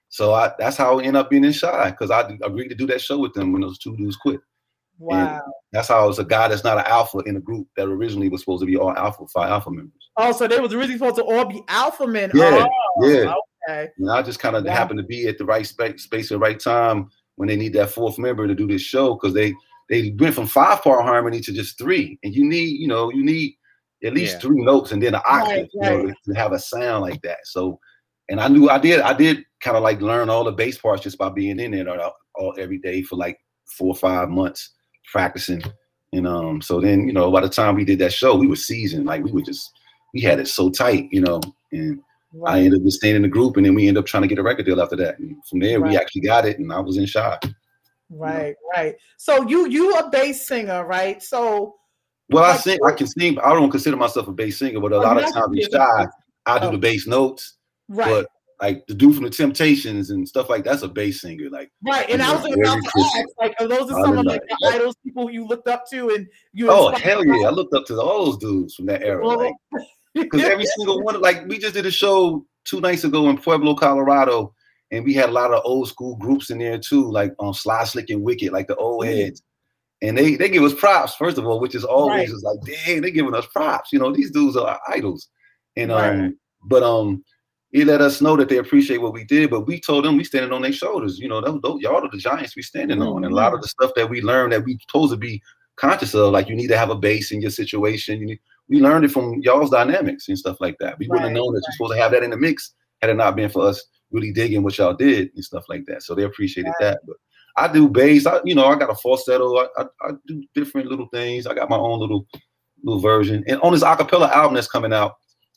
So I, that's how I ended up being in Shai, because I agreed to do that show with them when those two dudes quit. Wow. And that's how it's a guy that's not an alpha in a group that originally was supposed to be all alpha, five alpha members. Oh, so they was originally supposed to all be alpha men. Yeah, oh, yeah. Okay. And I just kind of wow. happened to be at the right sp space at the right time when they need that fourth member to do this show, because they, they went from five-part harmony to just three. And you need, you know, you need at least yeah. three notes and then an octave, right, right. you know, to, to have a sound like that. So, and I knew I did, I did kind of like learn all the bass parts just by being in there all, all every day for like four or five months practicing. And um, so then, you know, by the time we did that show, we were seasoned. Like we were just, we had it so tight, you know, and right. I ended up just staying in the group, and then we ended up trying to get a record deal after that. And from there, right. we actually got it, and I was in Shai. Right, you know? Right. So you you a bass singer, right? So. Well, I sing, I can sing, but I don't consider myself a bass singer, but a lot of times in Shai, I do the bass notes. Right. But like the dude from the Temptations and stuff like that's a bass singer. Like right. And I was about to ask, like, are those are some of like the idols, people you looked up to and you Oh hell yeah. I looked up to all those dudes from that era. Like, because every single one, like we just did a show two nights ago in Pueblo, Colorado, and we had a lot of old school groups in there too, like on um, Sly, Slick, and Wicked, like the old heads. And they they give us props, first of all, which is always right. is like, dang, they're giving us props. You know, these dudes are our idols. And um, right. but um, it let us know that they appreciate what we did, but we told them we standing on their shoulders. You know, y'all are the giants we standing mm-hmm. on. And a lot of the stuff that we learned that we supposed to be conscious of, like you need to have a base in your situation. You need, we learned it from y'all's dynamics and stuff like that. We right. wouldn't have known that right. you're supposed to have that in the mix had it not been for us really digging what y'all did and stuff like that. So they appreciated right. that. But I do bass. I, you know, I got a falsetto. I, I, I do different little things. I got my own little little version. And on this acapella album that's coming out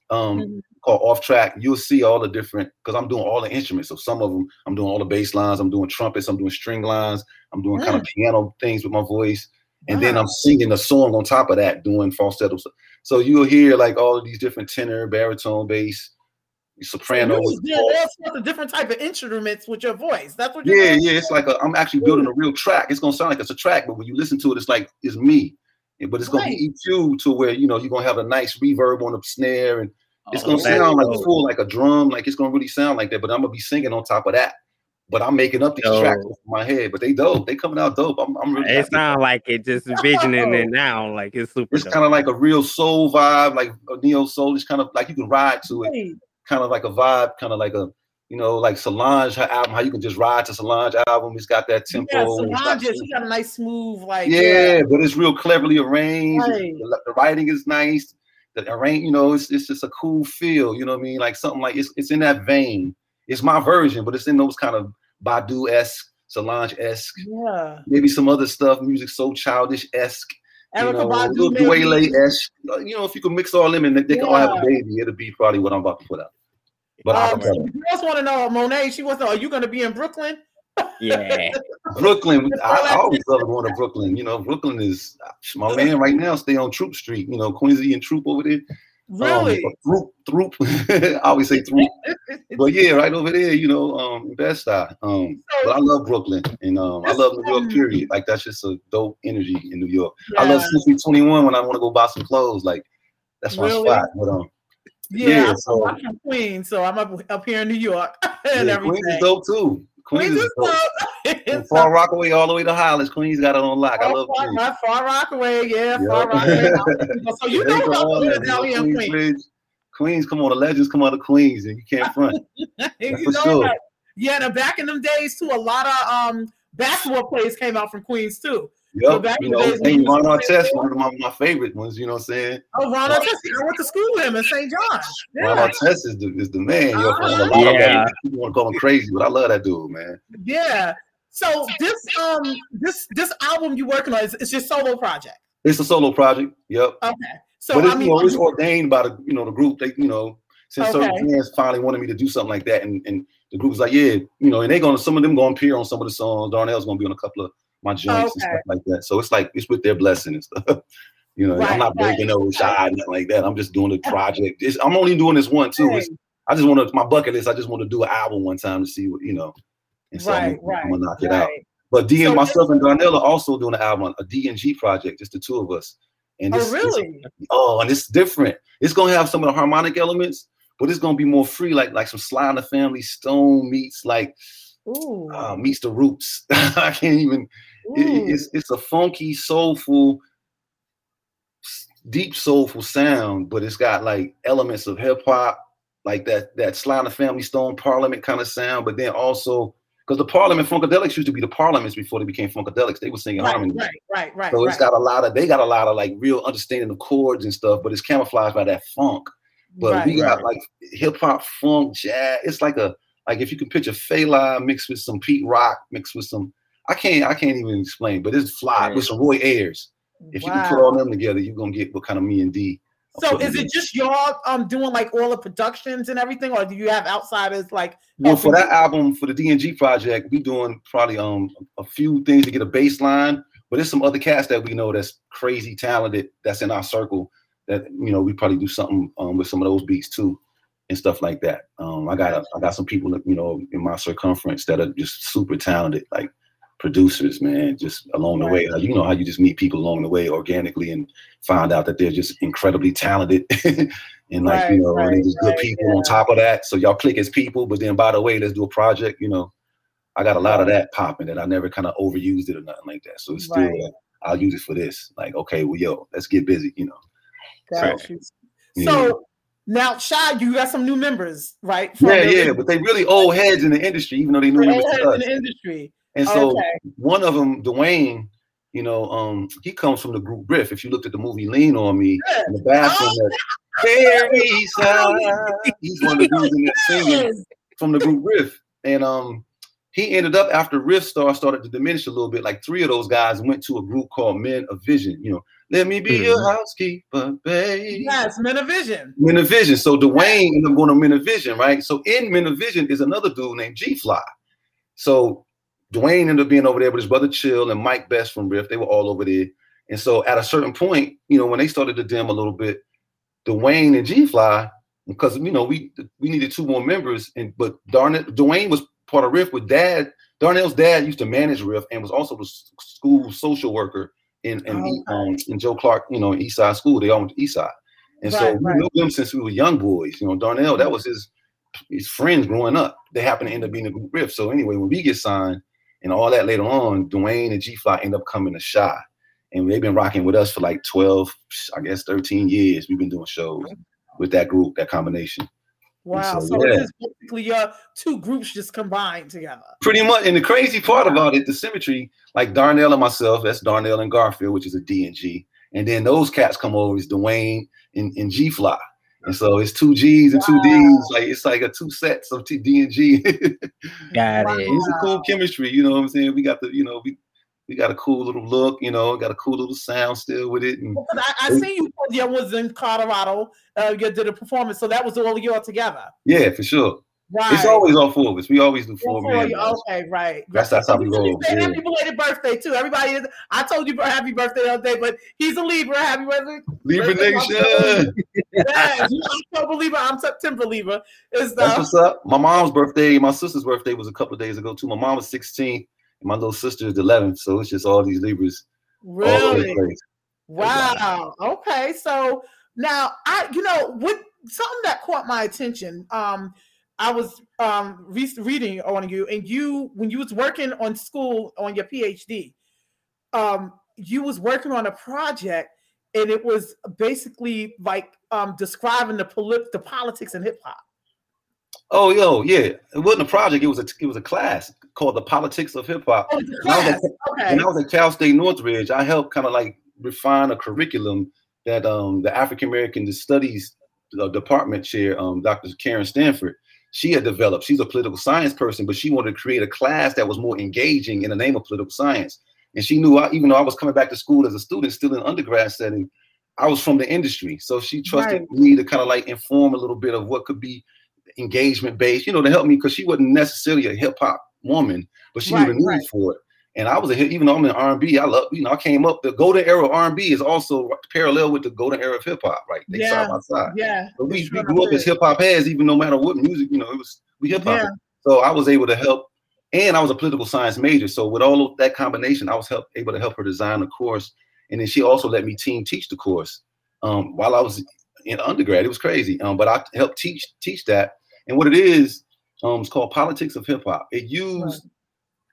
um, mm-hmm. called Off Track, you'll see all the different, because I'm doing all the instruments. So some of them, I'm doing all the bass lines. I'm doing trumpets. I'm doing string lines. I'm doing mm. kind of piano things with my voice. And wow. then I'm singing a song on top of that, doing falsetto. So, so you'll hear like all of these different tenor, baritone, bass, soprano. Yeah, all sorts of different type of instruments with your voice. That's what you're yeah, doing. Yeah. It's like a, I'm actually building a real track. It's gonna sound like it's a track, but when you listen to it, it's like it's me. But it's gonna right. be E Q to where you know you're gonna have a nice reverb on the snare, and it's oh, gonna sound like full like a drum. Like it's gonna really sound like that. But I'm gonna be singing on top of that. But I'm making up these dope. tracks in my head. But they dope. They coming out dope. I'm, I'm really. It sounds like it just envisioning it now. Like it's super. It's kind of like a real soul vibe, like a neo soul. It's kind of like you can ride to it. Right. Kind of like a vibe, kind of like a, you know, like Solange, her album, how you can just ride to Solange album. It's got that tempo. Yeah, Solange, she got a nice smooth, like. Yeah, yeah, but it's real cleverly arranged. Right. The, the writing is nice. The arrange, you know, it's, it's just a cool feel. You know what I mean? Like something like, it's, it's in that vein. It's my version, but it's in those kind of Badu-esque, Solange-esque. Yeah. Maybe some other stuff, music so childish-esque. Erica Badu, Dwayne-esque. You know, if you can mix all them and they, they yeah. can all have a baby, it'll be probably what I'm about to put out. But um, I just want to know, Monet, she wants to know, are you going to be in Brooklyn? Yeah. Brooklyn. I, I always love going to Brooklyn. You know, Brooklyn is, my man right now stay on Troop Street. You know, Quincy and Troop over there. Really? Um, Troop, Troop. I always say Troop. But yeah, right over there, you know, um, Best Eye. Um, but I love Brooklyn. And um, I love New York, period. Like, that's just a dope energy in New York. Yeah. I love Century twenty-one when I want to go buy some clothes. Like, that's my really? spot. But, um, Yeah, yeah so, I'm from Queens, so I'm up, up here in New York. And yeah, Queens is dope too. Queens, Queens is dope. From Far Rockaway all the way to Hollis, Queens got it on lock. I love Queens. Far, Far Rockaway, yeah, yep. Far Rockaway. So you know about the down here in Queens. Bridge. Queens, come on, the legends come out of Queens, and you can't front. You for know sure. That. Yeah, now back in them days too, a lot of um basketball players came out from Queens too. Yep. So back you know, and Ron Artest, one of my, my favorite ones, you know what I'm saying? Oh, Ron Artest, I went to school with him in Saint John's. Yeah. Ron Artest is the, is the man. Uh -huh. Yo, yeah. People want to call him crazy, but I love that dude, man. Yeah. So this um this this album you're working on, is it's your solo project? It's a solo project, yep. Okay. So but it's, I mean, you know, it's ordained by the, you know, the group. They, you know, since okay. certain fans finally wanted me to do something like that, and, and the group was like, yeah, you know, and they're going to, some of them going to appear on some of the songs. Darnell's going to be on a couple of my joints okay. and stuff like that. So it's like, it's with their blessing and stuff. You know, right, I'm not right. breaking no shy, nothing like that. I'm just doing a project. It's, I'm only doing this one too. It's, I just want to, my bucket list, I just want to do an album one time to see what, you know, and so right, I'm, right, I'm gonna knock it right. out. But D and so myself and Darnell are also doing an album, a D and G project, just the two of us. And this, oh, really? This, oh, and it's different. It's gonna have some of the harmonic elements, but it's gonna be more free, like, like some Sly and the Family Stone meets, like, Ooh. Uh, meets the roots. I can't even. It, it's it's a funky, soulful, deep, soulful sound, but it's got like elements of hip hop, like that that Sly and the Family Stone Parliament kind of sound, but then also. Because the Parliament Funkadelics used to be the Parliaments before they became Funkadelics. They were singing right, harmony. Right, right, right. So it's right. got a lot of, they got a lot of like real understanding of chords and stuff, but it's camouflaged by that funk. But right, we got right. like hip hop, funk, jazz. It's like a, like if you can picture Fela mixed with some Pete Rock, mixed with some, I can't, I can't even explain, but it's fly right. with some Roy Ayers. If wow. you can put all them together, you're going to get what kind of me and D. So is it just y'all um, doing like all the productions and everything, or do you have outsiders like? Well, for that album, for the D and G project, we doing probably um a few things to get a baseline, but there's some other cats that we know that's crazy talented that's in our circle that, you know, we probably do something um, with some of those beats too and stuff like that. Um, I got a, I got some people that, you know, in my circumference that are just super talented, like producers, man, just along the right. way. You know how you just meet people along the way organically and find out that they're just incredibly talented and like right, you know right, and they're just right, good people yeah. on top of that. So y'all click as people, but then by the way, let's do a project. You know, I got a lot of that popping that I never kind of overused it or nothing like that. So it's still right. I'll use it for this. Like, okay, well, yo, let's get busy. You know. Got so you. Yeah. so now, Shai, you got some new members, right? From yeah, the- yeah, but they really old heads in the industry, even though they new members old heads to us. In the industry. And so okay. one of them, Dwayne, you know, um, he comes from the group Riff. If you looked at the movie Lean on Me, yeah. in the bathroom, oh, that, he's one of the dudes in that singing from the group Riff. And um, he ended up, after Riff Star started to diminish a little bit, like three of those guys went to a group called Men of Vision. You know, let me be mm-hmm. your housekeeper, babe. Yes, Men of Vision. Men of Vision. So Dwayne ended up going to Men of Vision, right? So in Men of Vision is another dude named G Fly. So Dwayne ended up being over there with his brother Chill and Mike Best from Riff. They were all over there. And so at a certain point, you know, when they started to dim a little bit, Dwayne and G-Fly, because, you know, we we needed two more members. And But Darnell, Dwayne was part of Riff with Dad. Darnell's dad used to manage Riff and was also the school social worker in, in, oh. um, in Joe Clark, you know, in Eastside School. They all went to Eastside. And right, so we right. knew them since we were young boys. You know, Darnell, that was his, his friends growing up. They happened to end up being a group Riff. So anyway, when we get signed, and all that later on, Dwayne and G-Fly end up coming to Shai. And they've been rocking with us for like twelve, I guess thirteen years. We've been doing shows with that group, that combination. Wow. And so, so yeah. it's basically uh, two groups just combined together. Pretty much. And the crazy part wow. about it, the symmetry, like Darnell and myself, that's Darnell and Garfield, which is a D and G. And then those cats come over, it's Dwayne and, and G-Fly. And so it's two G's and two D's. Like it's like a two sets of T D and G. Got it. It's a cool chemistry, you know what I'm saying? We got the, you know, we we got a cool little look, you know, got a cool little sound still with it. And I, I see you yeah, was in Colorado, uh, you did a performance, so that was all you all together. Yeah, for sure. Right. It's always all four of us. We always do four men. Okay, right. That's, that's how we roll. Yeah. Happy belated birthday too. Everybody is. I told you happy birthday the other day, but he's a Libra. Happy birthday, Libra Nation. Yes, you October Libra. I'm September Libra. It's the, that's what's up. My mom's birthday, my sister's birthday was a couple of days ago too. My mom was sixteen, and my little sister is eleven. So it's just all these Libras. Really? Wow. Okay. So now I, you know, what something that caught my attention. Um. I was um, re- reading on you, and you, when you was working on school on your PhD, um, you was working on a project, and it was basically like um, describing the poli- the politics in hip hop. Oh, yo, yeah, it wasn't a project; it was a it was a class called the Politics of Hip Hop. Oh, when, okay. when I was at Cal State Northridge, I helped kind of like refine a curriculum that um, the African American Studies Department chair, um, Doctor Karen Stanford. She had developed, she's a political science person, but she wanted to create a class that was more engaging in the name of political science. And she knew, I, even though I was coming back to school as a student, still in undergrad setting, I was from the industry. So she trusted right. me to kind of like inform a little bit of what could be engagement based, you know, to help me, because she wasn't necessarily a hip hop woman, but she right, knew the need right. for it. And I was, a even though I'm in R and B, I love, you know, I came up, the golden era of R and B is also parallel with the golden era of hip hop, right? They yeah, side by side. Yeah. But we, we grew up as hip hop heads, even no matter what music, you know, it was, we hip hop. Yeah. So I was able to help, and I was a political science major. So with all of that combination, I was help, able to help her design the course. And then she also let me team teach the course um, while I was in undergrad. It was crazy. Um, but I helped teach teach that. And what it is, Um, it's called Politics of Hip Hop. It used,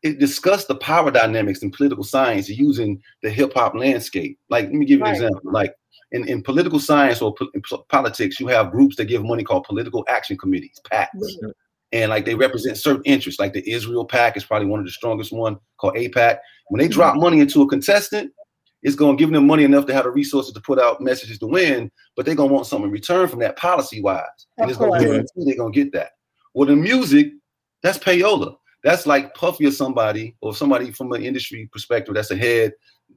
right. it discussed the power dynamics in political science using the hip hop landscape. Like, let me give you right. an example. Like in, in political science or po- in politics, you have groups that give money called political action committees, PACs. Mm-hmm. And like they represent certain interests. Like the Israel PAC is probably one of the strongest one called AIPAC. When they mm-hmm. drop money into a contestant, it's going to give them money enough to have the resources to put out messages to win, but they're going to want something in return from that policy-wise. And it's going to guarantee they're going to get that. Well, the music, that's payola. That's like Puffy or somebody, or somebody from an industry perspective that's ahead,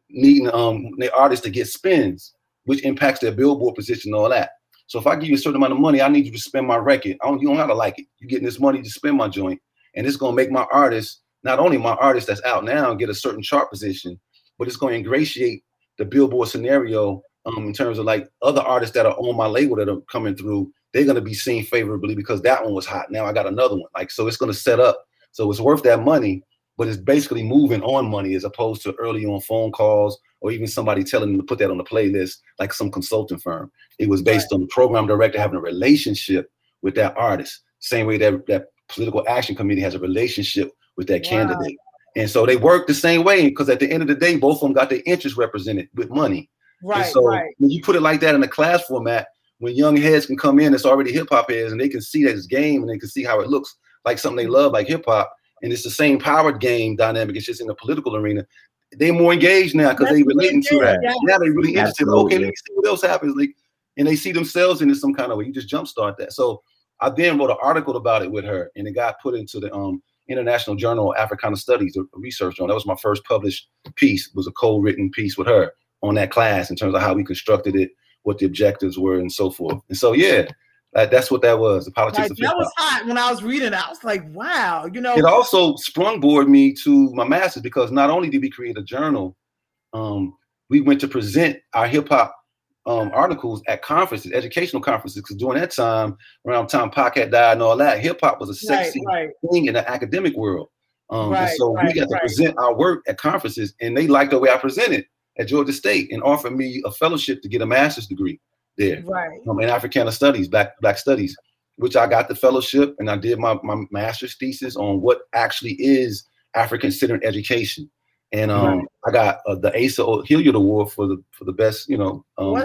needing um, their artists to get spins, which impacts their Billboard position and all that. So if I give you a certain amount of money, I need you to spend my record. I don't, you don't have to like it. You're getting this money to spend my joint, and it's going to make my artist, not only my artist that's out now, get a certain chart position, but it's going to ingratiate the Billboard scenario um, in terms of like other artists that are on my label that are coming through. They're going to be seen favorably because that one was hot. Now I got another one. Like, so it's going to set up. So it's worth that money, but it's basically moving on money as opposed to early on phone calls or even somebody telling them to put that on the playlist, like some consulting firm. It was based on the program director having a relationship with that artist, same way that that political action committee has a relationship with that wow. candidate. And so they work the same way because at the end of the day, both of them got their interests represented with money. Right. And so right. when you put it like that in a class format, when young heads can come in, it's already hip hop heads, and they can see that it's game and they can see how it looks like something they love, like hip hop. And it's the same power game dynamic. It's just in the political arena. They're more engaged now because they're relating to that. Yeah. Now they're really interested. Absolutely. Okay, let me see what else happens. Like, and they see themselves in it some kind of way. You just jumpstart that. So I then wrote an article about it with her, and it got put into the um. International Journal of Africana Studies, a research journal. That was my first published piece. It was a co-written piece with her on that class in terms of how we constructed it, what the objectives were, and so forth. And so, yeah, that, that's what that was, the politics like, of hip-hop. That was hot when I was reading it. I was like, wow, you know. It also sprungboarded me to my master's because not only did we create a journal, um, we went to present our hip-hop um, articles at conferences, educational conferences, because during that time, around the time Pac had died and all that, hip hop was a sexy right, right. thing in the academic world. Um, right, and so right, we got to right. present our work at conferences, and they liked the way I presented at Georgia State and offered me a fellowship to get a master's degree there right. um, in Africana Studies, Black Black Studies, which I got the fellowship, and I did my, my master's thesis on what actually is African-centered education. And um, right. I got uh, the Asa Hilliard Award for the for the best, you know, um,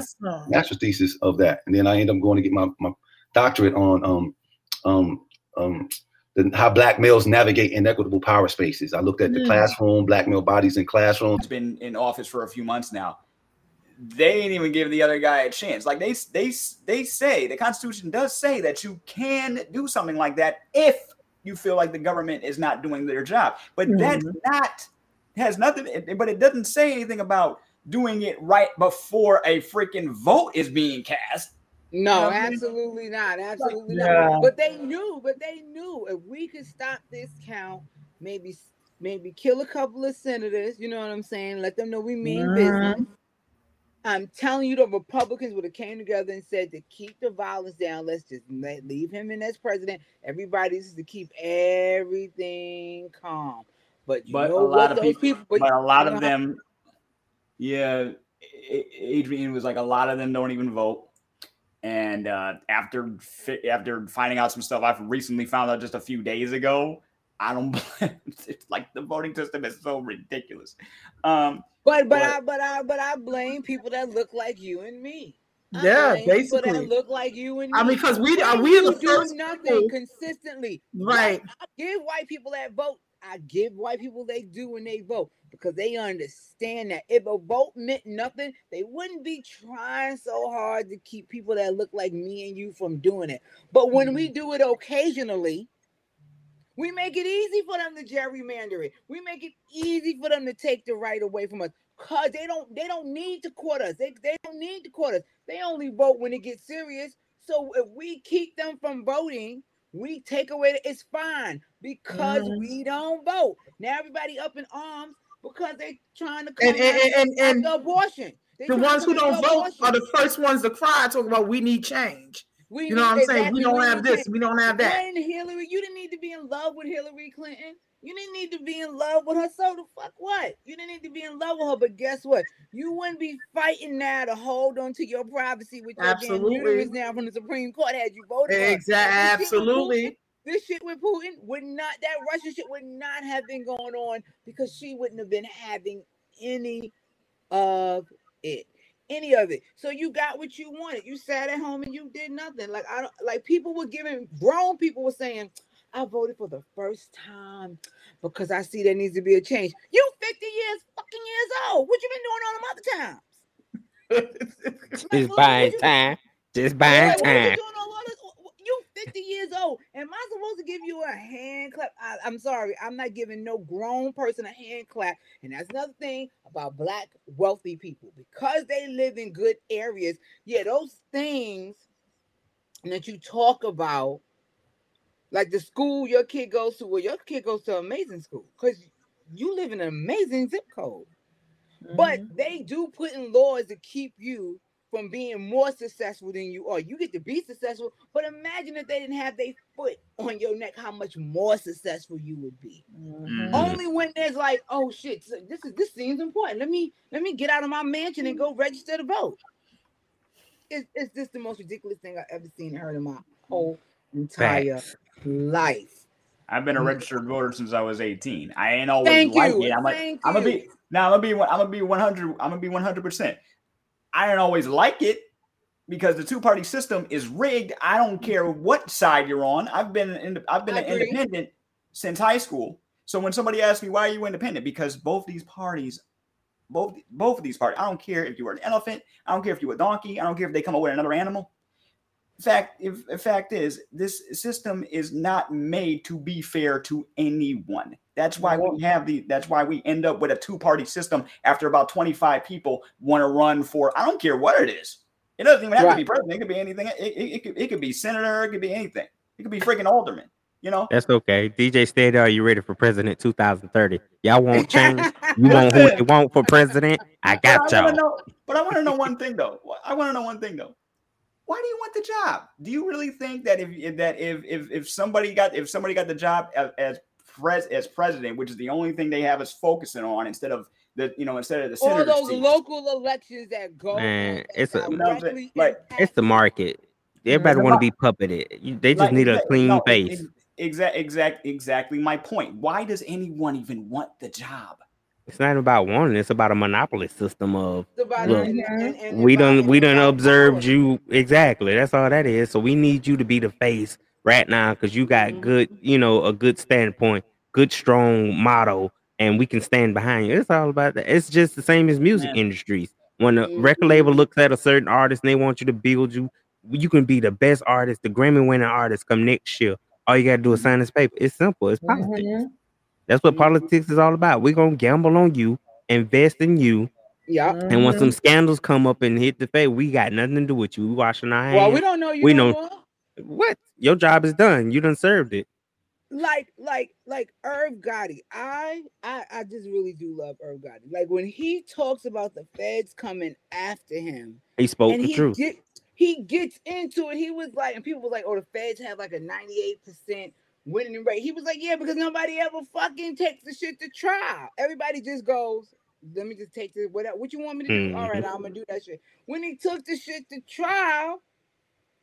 master's thesis of that. And then I ended up going to get my, my doctorate on um, um, um, the, how Black males navigate inequitable power spaces. I looked at the mm. classroom, Black male bodies in classrooms. It's been in office for a few months now. They ain't even giving the other guy a chance. Like they they they say, the Constitution does say that you can do something like that if you feel like the government is not doing their job. But mm. that's not... has nothing, but it doesn't say anything about doing it right before a freaking vote is being cast. No, um, absolutely not. Absolutely yeah. not. But they knew, but they knew if we could stop this count, maybe maybe kill a couple of senators, you know what I'm saying? Let them know we mean mm. business. I'm telling you, the Republicans would have came together and said to keep the violence down. Let's just let, leave him in as president. Everybody's to keep everything calm. But, you but, know a what those people, people, but, but a lot of people, but a lot of them, yeah, Adrian was like, a lot of them don't even vote. And uh, after after finding out some stuff I've recently found out just a few days ago, I don't, it's like the voting system is so ridiculous. Um, but, but, but, I, but, I, but I blame people that look like you and me. I yeah, basically. People that look like you and me. I mean, because we, are we in the first do nothing place? Consistently. Right. Like, I give white people that vote. I give white people they do when they vote because they understand that if a vote meant nothing, they wouldn't be trying so hard to keep people that look like me and you from doing it. But when we do it occasionally, we make it easy for them to gerrymander it. We make it easy for them to take the right away from us because they don't they don't need to court us. They, they don't need to court us. They only vote when it gets serious. So if we keep them from voting, we take away, it's fine because mm-hmm. we don't vote. Now everybody up in arms because they're trying to come and, and, and, and, and abortion. They the ones who don't vote abortion. Are the first ones to cry and talk about we need change. We you know what I'm exactly saying? We don't have this, we don't have that. And Hillary, you didn't need to be in love with Hillary Clinton. You didn't need to be in love with her, so the fuck what? You didn't need to be in love with her, but guess what? You wouldn't be fighting now to hold on to your privacy with your damn uterus now from the Supreme Court had you voted. Exactly, absolutely. This shit with Putin would not, that Russian shit would not have been going on, because she wouldn't have been having any of it. Any of it. So you got what you wanted. You sat at home and you did nothing. Like, I don't, like, people were giving, grown people were saying, I voted for the first time because I see there needs to be a change. You fifty years fucking years old. What you been doing all them other times? Just like, buying time. Been, Just buying like, time. You, doing all all you fifty years old. Am I supposed to give you a hand clap? I, I'm sorry. I'm not giving no grown person a hand clap. And that's another thing about black wealthy people. Because they live in good areas, yeah, those things that you talk about, like the school your kid goes to, well, your kid goes to an amazing school because you live in an amazing zip code. Mm-hmm. But they do put in laws to keep you from being more successful than you are. You get to be successful, but imagine if they didn't have their foot on your neck, how much more successful you would be. Mm-hmm. Only when there's like, oh shit, so this is this seems important. Let me let me get out of my mansion and go register to vote. It's it's just the most ridiculous thing I've ever seen and heard in my whole entire Facts. life. I've been a registered voter since I was eighteen. I ain't always Thank like you. it. I'm like, Thank I'm gonna be now. Nah, I'm gonna be. I'm gonna be one hundred. I'm gonna be one hundred percent. I didn't always like it because the two-party system is rigged. I don't care what side you're on. I've been in, I've been an independent since high school. So when somebody asks me why are you independent, because both these parties, both both of these parties. I don't care if you were an elephant. I don't care if you were a donkey. I don't care if they come up with another animal. Fact, if, the fact is, this system is not made to be fair to anyone. That's why we have the. That's why we end up with a two-party system after about twenty-five people want to run for. I don't care what it is. It doesn't even have right. to be president. It could be anything. It, it, it, could, it could be senator. It could be anything. It could be freaking alderman. You know. That's okay. D J Steady, are you ready for president two thousand thirty? Y'all won't change. You want who you want for president? I got but I y'all. Know, but I want to know one thing though. I want to know one thing though. Why do you want the job? Do you really think that if that if if, if somebody got if somebody got the job as, as pres as president, which is the only thing they have us focusing on, instead of the you know instead of the all those seats. Local elections that go, man, it's a like it's the market. Everybody want to be puppeted. You, they just like, need a clean no, face. Exact, exact, exactly my point. Why does anyone even want the job? It's not about wanting. It's about a monopoly system of look, we done we done observed you exactly. That's all that is. So we need you to be the face right now because you got good, you know, a good standpoint, good strong motto, and we can stand behind you. It's all about that. It's just the same as music industries. When a record label looks at a certain artist and they want you to build you, you can be the best artist, the Grammy winning artist come next year. All you gotta do is sign this paper. It's simple. It's politics. That's what politics is all about. We're going to gamble on you, invest in you. Yeah. And when some scandals come up and hit the face, we got nothing to do with you. We washing our hands. Well, we don't know you. We know well. What? Your job is done. You done served it. Like, like, like Irv Gotti. I, I, I just really do love Irv Gotti. Like when he talks about the feds coming after him. He spoke the he truth. Get, he gets into it. He was like, and people were like, oh, the feds have like a ninety-eight percent. Winning rate. He was like, yeah, because nobody ever fucking takes the shit to trial. Everybody just goes, let me just take this. What, what you want me to do? Mm-hmm. All right, I'm gonna do that shit. When he took the shit to trial,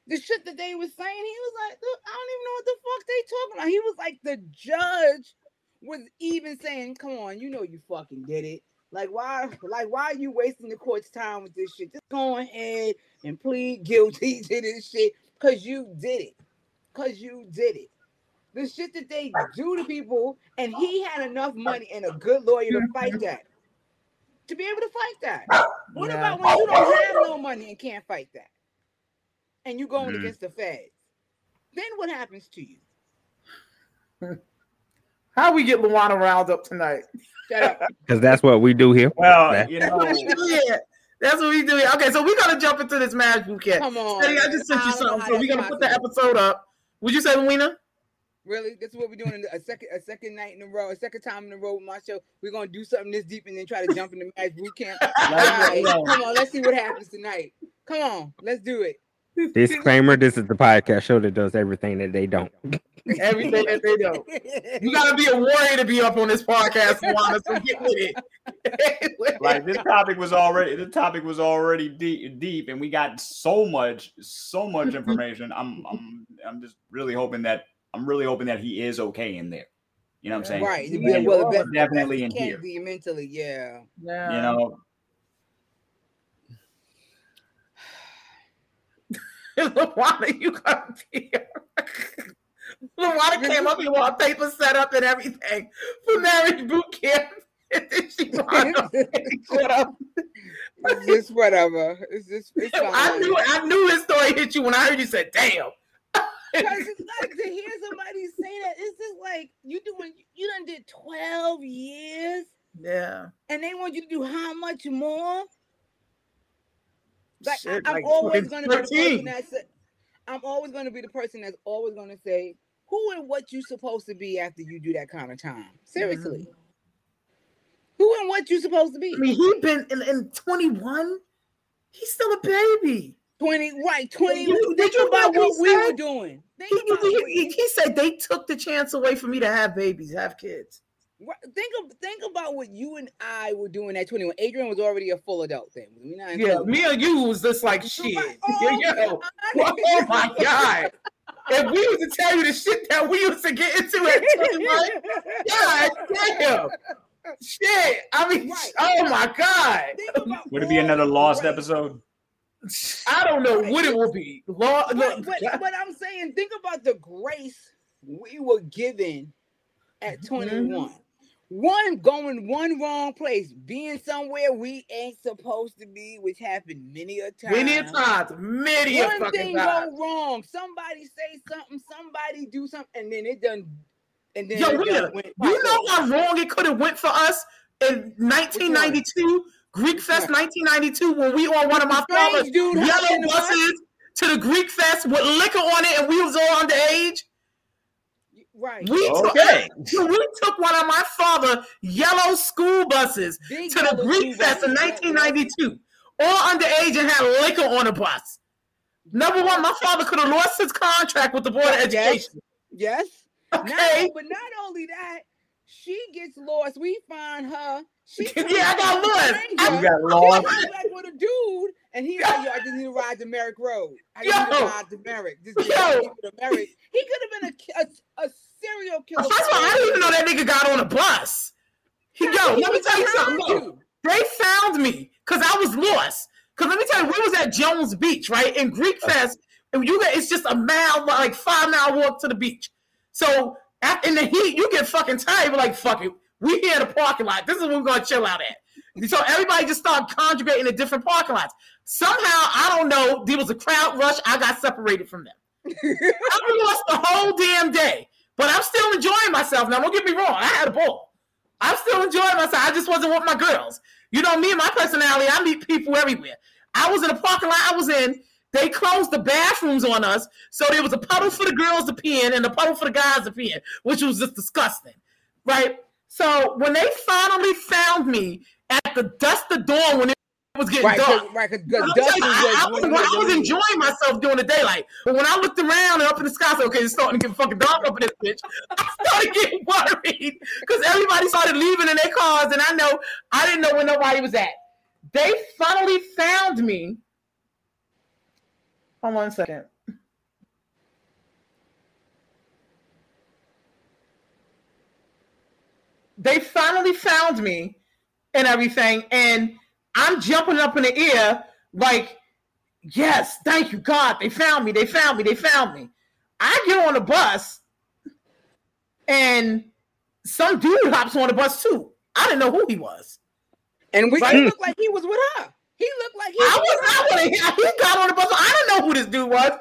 the shit that they was saying, he was like, look, I don't even know what the fuck they talking about. He was like, the judge was even saying, come on, you know you fucking did it. Like why, like why are you wasting the court's time with this shit? Just go ahead and plead guilty to this shit because you did it. Because you did it. The shit that they do to people, and he had enough money and a good lawyer to fight that. To be able to fight that. What yeah. about when you don't have no money and can't fight that? And you're going mm-hmm. against the feds. Then what happens to you? How we get Luana riled up tonight? Shut up. Because that's what we do here. Well, that's, you know. What we do here. That's what we do here. Okay, so we're going to jump into this marriage bouquet. Come on. Hey, I just sent you something, so we're going to put the episode up. Would you say, Luana? Really, this is what we're doing in a second, a second night in a row, a second time in a row with my show. We're gonna do something this deep and then try to jump into marriage boot camp. Right. Come on, let's see what happens tonight. Come on, let's do it. Disclaimer: this is the podcast show that does everything that they don't. Everything that they don't. You gotta be a warrior to be up on this podcast, Luana, so get with it. Like this topic was already, this topic was already deep, deep, and we got so much, so much information. I'm, I'm, I'm just really hoping that I'm really hoping that he is okay in there. You know what I'm saying? Right. Yeah, yeah, well, best, definitely in here. Be mentally, yeah. yeah. You know. LaWanna, you got to be here. LaWanna came up with wallpaper set up and everything for marriage boot camp. And then she wound up. It's just whatever. It's just, it's I knew I knew his story hit you when I heard you said, damn. Because it's like to hear somebody say that, it's just like you doing you done did twelve years. Yeah. And they want you to do how much more? Like, Shit, I'm, like always gonna be the person that's, I'm always going to be the person that's always going to say who and what you supposed to be after you do that kind of time. Seriously. Mm-hmm. Who and what you supposed to be? I mean, he's been in, in twenty-one. He's still a baby. twenty, right, twenty. Did you, did you about what said? We were doing. Think he, about he, he, he said they took the chance away from me to have babies, have kids. Think of, think about what you and I were doing at twenty-one. Adrian was already a full adult then. We not yeah, adult. Me and you was just like shit. Oh, yo, yo. Oh my God. If we used to tell you the shit that we used to get into at twenty-one, God damn. Shit. I mean, right. Oh my God. Would it be another Lost right. episode? I don't know right. what it will be. Law, but, but, but I'm saying, think about the grace we were given at twenty-one. Mm-hmm. One going one wrong place, being somewhere we ain't supposed to be, which happened many a time. Many a times, many a fucking time. One thing go wrong. Somebody say something. Somebody do something, and then it done. And then yo, it done a, went you know how wrong it could have went for us in nineteen ninety-two, Greek Fest, nineteen ninety-two, when we on one of my father's dude, yellow buses to the Greek Fest with liquor on it, and we was all underage. Right. We okay. Took, we took one of my father's yellow school buses Big to the Greek Fest in nineteen ninety-two, all underage and had liquor on the bus. Number one, my father could have lost his contract with the Board of Education. Yes. Okay. Not, but not only that, she gets lost. We find her. She yeah, I got lost. I got lost. She was like with a dude, and he's like, yo, I just need to ride to Merrick Road. I just yo. need to ride to Merrick. Just to Merrick. He could have been a, a, a serial killer. That's why I didn't even know that nigga got on a bus. He, yo, he let me tell you something. You. They found me because I was lost. Because let me tell you, we was at Jones Beach, right? In Greek Fest, and you get, it's just a mile, like five mile walk to the beach. So in the heat, you get fucking tired. We're like, fuck it. We here in the parking lot. This is where we're going to chill out at. So everybody just started congregating in different parking lots. Somehow, I don't know, there was a crowd rush. I got separated from them. I lost the whole damn day. But I'm still enjoying myself. Now, don't get me wrong. I had a ball. I'm still enjoying myself. I just wasn't with my girls. You know, me and my personality, I meet people everywhere. I was in a parking lot I was in. They closed the bathrooms on us. So there was a puddle for the girls to pee in and a puddle for the guys to pee in, which was just disgusting, right? So when they finally found me at the dusk of dawn when it was getting right, dark, cause, right, cause you, I, I was, when I was enjoying myself during the daylight, but when I looked around and up in the sky, I said, okay, it's starting to get fucking dark up in this bitch. I started getting worried because everybody started leaving in their cars, and I know I didn't know where nobody was at. They finally found me. Hold on one second. They finally found me and everything, and I'm jumping up in the air like, yes, thank you, God. They found me. They found me. They found me. I get on the bus, and some dude hops on the bus, too. I didn't know who he was. And we, right? He looked like he was with her. He looked like he was I was with her. I was, he got on the bus. I didn't know who this dude was.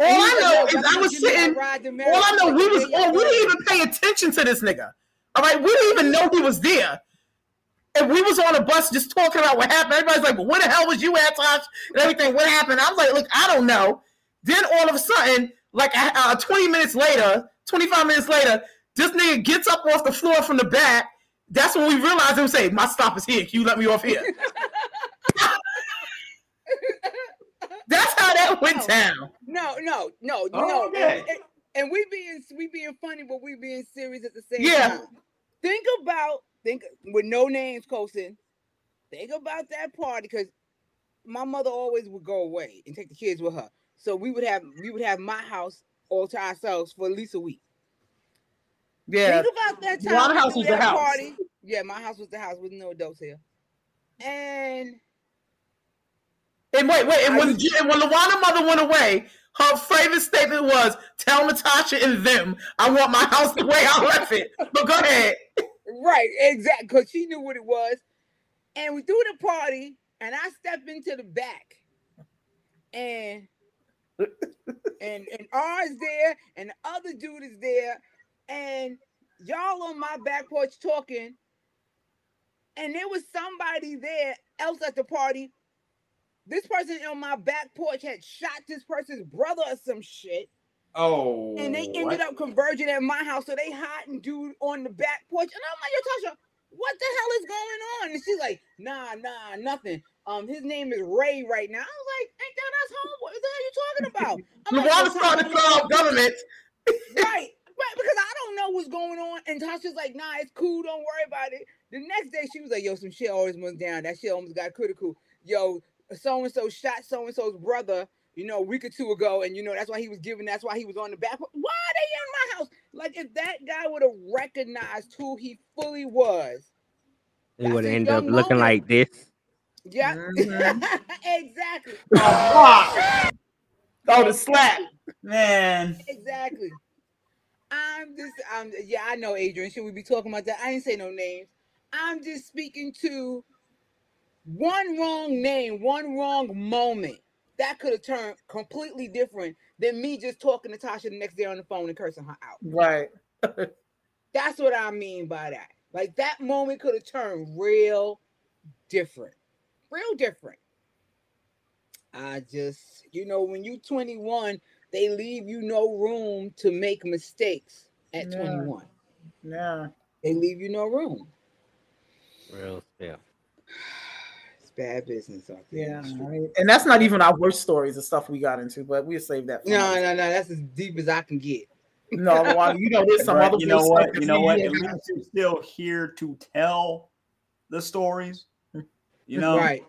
All I know is I was sitting. All I know, we was on. We didn't even pay attention to this nigga. All right, we didn't even know he was there. And we was on a bus just talking about what happened. Everybody's like, well, where the hell was you at, Tosh? And everything, what happened? I was like, look, I don't know. Then all of a sudden, like uh, twenty minutes later, twenty-five minutes later, this nigga gets up off the floor from the back. That's when we realized him say, my stop is here. Can you let me off here? That's how that went no, down. No, no, no, oh, no. Okay. It, it, and we being we being funny, but we being serious at the same yeah. time. Think about think with no names, Colson. Think about that party because my mother always would go away and take the kids with her, so we would have we would have my house all to ourselves for at least a week. Yeah. Think about that time. My house was the house. Party. Yeah, my house was the house with no adults here. And and wait, wait. And when, was, and when Lawana's mother went away, her favorite statement was, "Tell Natasha and them I want my house the way I left it." But go ahead. Right, exactly. Because she knew what it was. And we threw the party, and I stepped into the back. And and and R is there, and the other dude is there, and y'all on my back porch talking. And there was somebody there else at the party. This person on my back porch had shot this person's brother or some shit. Oh. And they ended up converging at my house. So they hiding dude on the back porch. And I'm like, Natasha, what the hell is going on? And she's like, nah, nah, nothing. Um, his name is Ray right now. I was like, ain't that us home? What the hell are you talking about? I'm starting to call government. Right. Right, because I don't know what's going on. And Tasha's like, nah, it's cool. Don't worry about it. The next day, she was like, yo, some shit always went down. That shit almost got critical. Yo, so-and-so shot so-and-so's brother, you know, a week or two ago. And, you know, that's why he was giving. That's why he was on the back. Why are they in my house? Like, if that guy would have recognized who he fully was, it would end up moment. Looking like this. Yeah. Mm-hmm. Exactly. Oh, go to slap. Man. Exactly. I'm just, I'm, yeah, I know, Adrian. Should we be talking about that? I didn't say no names. I'm just speaking to one wrong name, one wrong moment. That could have turned completely different than me just talking to Tasha the next day on the phone and cursing her out. Right. That's what I mean by that. Like, that moment could have turned real different. Real different. I just, you know, when you're twenty-one, they leave you no room to make mistakes at no. twenty-one. No. They leave you no room. Real stuff. It's bad business out there. Yeah. Right. And that's not even our worst stories, the stuff we got into, but we'll save that for No, us. no, no. That's as deep as I can get. No, well, you know, there's some right. other You know what? You know what? At least you're still here to tell the stories. You know? Right.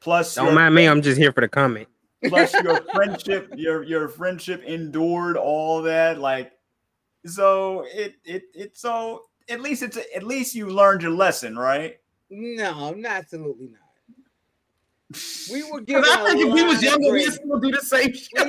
Plus, don't mind me. I'm just here for the comment. Plus your friendship, your your friendship endured all that. Like, so it it it so at least it's a, at least you learned your lesson, right? No, absolutely not. We were given. I think if we was younger, we still do the same shit. We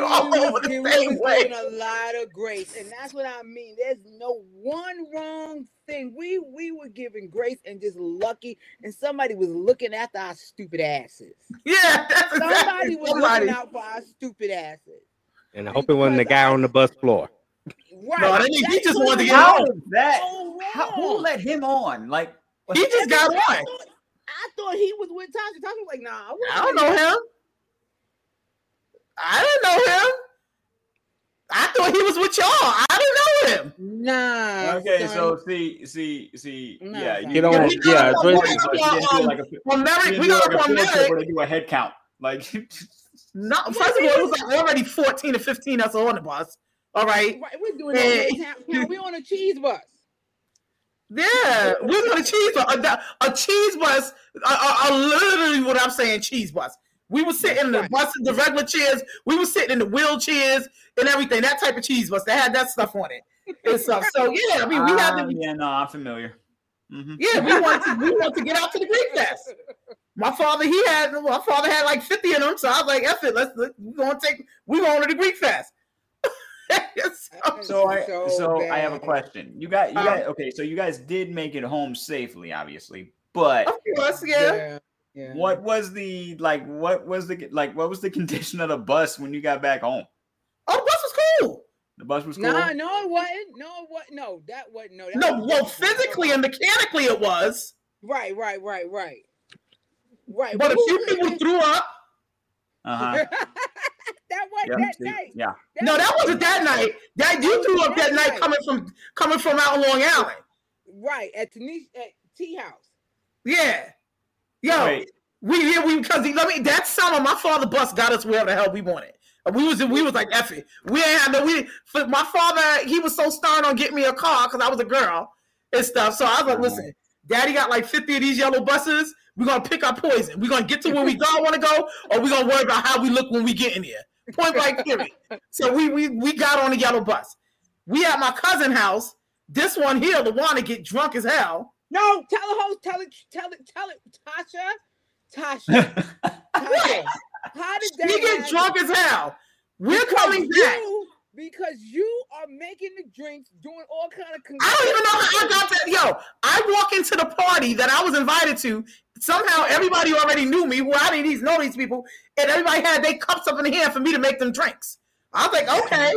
were given a lot of grace, and that's what I mean. There's no one wrong thing. We we were given grace and just lucky, and somebody was looking after our stupid asses. Yeah, that's somebody exactly. was somebody. looking out for our stupid asses. And I hope because it wasn't the guy on the bus floor. Right, no, that he just wanted to get on. That so how, who let him on? Like he just and got on. I thought, I thought he was with Tasha. Tasha was like, nah, I, I don't know him. him. I didn't know him. I thought he was with y'all. I didn't know him. Nah. Okay, son. so see, see, see. Nah, yeah, you know, yeah. We got up on Merrick. We got up on Merrick. We're gonna do a head count. Like, no. First of all, it was like already fourteen to fifteen. That's on the bus. All right. Right. We're doing that. We're on a cheese bus. Yeah, we're on a cheese bus. A, a cheese bus. A, a, a literally, what I'm saying, cheese bus. We were sitting in the buses, the regular chairs. We were sitting in the wheelchairs and everything. That type of cheese bus. They had that stuff on it and stuff. So yeah, I mean, we had to. Um, yeah, no, I'm familiar. Mm-hmm. Yeah, we wanted to, we wanted to get out to the Greek Fest. My father, he had my father had like fifty of them. So I was like, "F it, let's we're gonna take we going to the Greek Fest." so, so I so, so I have a question. You got you um, guys okay? So you guys did make it home safely, obviously, but of course, yeah. yeah. Yeah. What was the like? What was the like? What was the condition of the bus when you got back home? Oh, the bus was cool. The bus was cool. Nah, no, it wasn't. No, what? No, that wasn't. No, that no. Wasn't. Well, physically and mechanically, it was. Right, right, right, right, right. But a few people threw up. Uh huh. That wasn't yep. that night. Yeah. That no, that wasn't that night. That you threw up that, that night, night coming from coming from out Long Island. Right at Tanisha at Tea House. Yeah. Yo, right. we yeah, we because let me that summer my father bus got us wherever the hell we wanted. We was we was like F it. We ain't had no we my father he was so stern on getting me a car because I was a girl and stuff. So I was like, listen, Daddy got like fifty of these yellow buses. We're gonna pick our poison. We're gonna get to where we don't want to go, or we're gonna worry about how we look when we get in here. Point blank period. So we we we got on the yellow bus. We at my cousin's house. This one here, the one to get drunk as hell. No, tell the host, tell it, tell it, tell it, Tasha, Tasha. Tasha. How did that? You get drunk as hell. We're coming back because you are making the drinks, doing all kind of. I don't even know how I got that. Yo, I walk into the party that I was invited to. Somehow everybody already knew me. Well, I didn't even know these people, and everybody had their cups up in the hand for me to make them drinks. I was like, okay.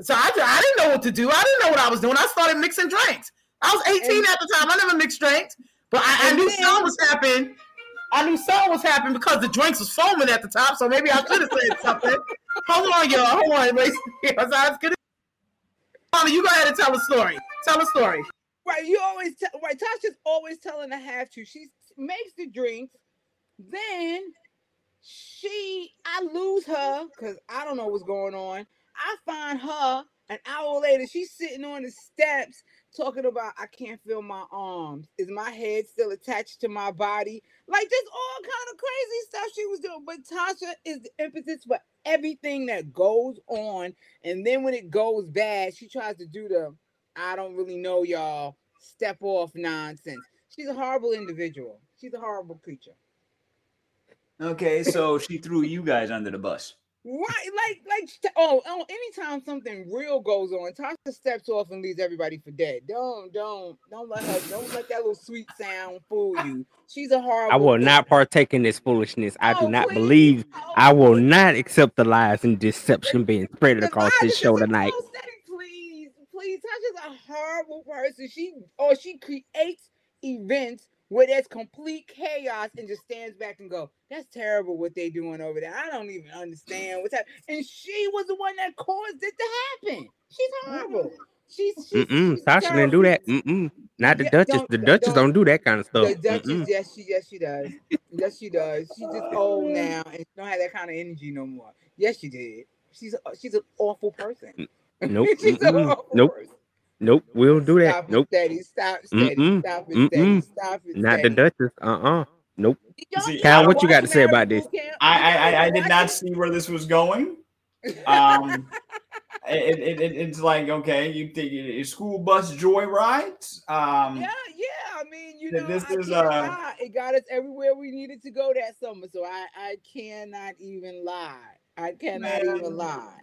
So I, I didn't know what to do. I didn't know what I was doing. I started mixing drinks. I was eighteen and, at the time. I never mixed drinks, but I, I knew then, something was happening. I knew something was happening because the drinks was foaming at the top, so maybe I could have said something. Hold on, y'all. Hold on. Wait. I was gonna... Mama, you go ahead and tell a story. Tell a story. Right. You always tell. Right. Tasha's always telling the half truth. She makes the drinks, then she, I lose her because I don't know what's going on. I find her an hour later. She's sitting on the steps talking about, I can't feel my arms. Is my head still attached to my body? Like, there's all kind of crazy stuff she was doing. But Tasha is the impetus for everything that goes on. And then when it goes bad, she tries to do the, I don't really know y'all, step off nonsense. She's a horrible individual. She's a horrible creature. Okay, so she threw you guys under the bus. Right, like, like, oh, oh, anytime something real goes on, Tasha steps off and leaves everybody for dead. Don't, don't, don't let her, don't let that little sweet sound fool you. She's a horrible. I will not partake in this foolishness. I do not believe, I will not accept the lies and deception being spread across this show tonight. Please, please, Tasha's a horrible person. She, or she creates events where there's complete chaos and just stands back and go, that's terrible what they doing over there. I don't even understand what's happening. And she was the one that caused it to happen. She's horrible. She's, she's, Mm-mm, she's Tasha terrible. Didn't do that. Mm-mm. Not the yeah, Duchess. Don't, the Duchess don't, don't do that kind of stuff. The Duchess, Mm-mm. yes, she, yes, she does. Yes, she does. She's just old now and she don't have that kind of energy no more. Yes, she did. She's a, she's an awful person. Nope. she's Mm-mm. an awful nope. person. Nope, we'll do that. Stop nope. It steady, stop, steady, Mm-mm. stop it, steady, Mm-mm. stop it. Steady. Not the Duchess. Uh-uh. Nope. See, Cal, what you got to say about this? I I I did not see where this was going. Um, it, it, it it's like, okay, you think it's school bus joyrides? Um, yeah, yeah. I mean, you know, this I is uh, it got us everywhere we needed to go that summer. So I I cannot even lie. I cannot man. even lie.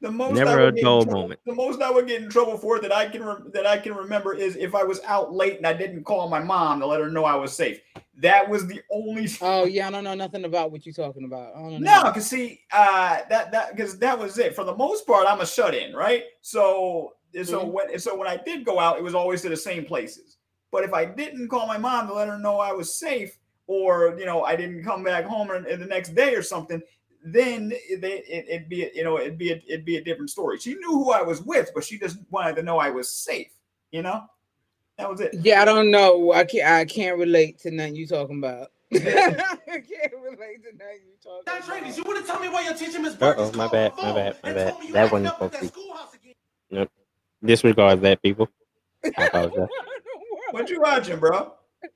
The most Never I would a dull trouble, moment. The most I would get in trouble for that I can re- that I can remember is if I was out late and I didn't call my mom to let her know I was safe. That was the only. Oh yeah, I don't know nothing about what you're talking about. I don't know. No, because see, uh, that that because that was it. For the most part, I'm a shut in, right? So mm-hmm. so when so when I did go out, it was always to the same places. But if I didn't call my mom to let her know I was safe, or you know, I didn't come back home or, or the next day or something. Then they, it, it'd be, you know, it'd be, a, it'd be a different story. She knew who I was with, but she just wanted to know I was safe. You know, that was it. Yeah, I don't know. I can't. I can't relate to nothing you talking about. I can't relate to nothing you talking about. That's right. You want to tell me why your teacher Miss Burke is calling the phone? My bad. My bad. My bad. That one is funky. Nope. Disregard that, people. I apologize. What you watching, bro?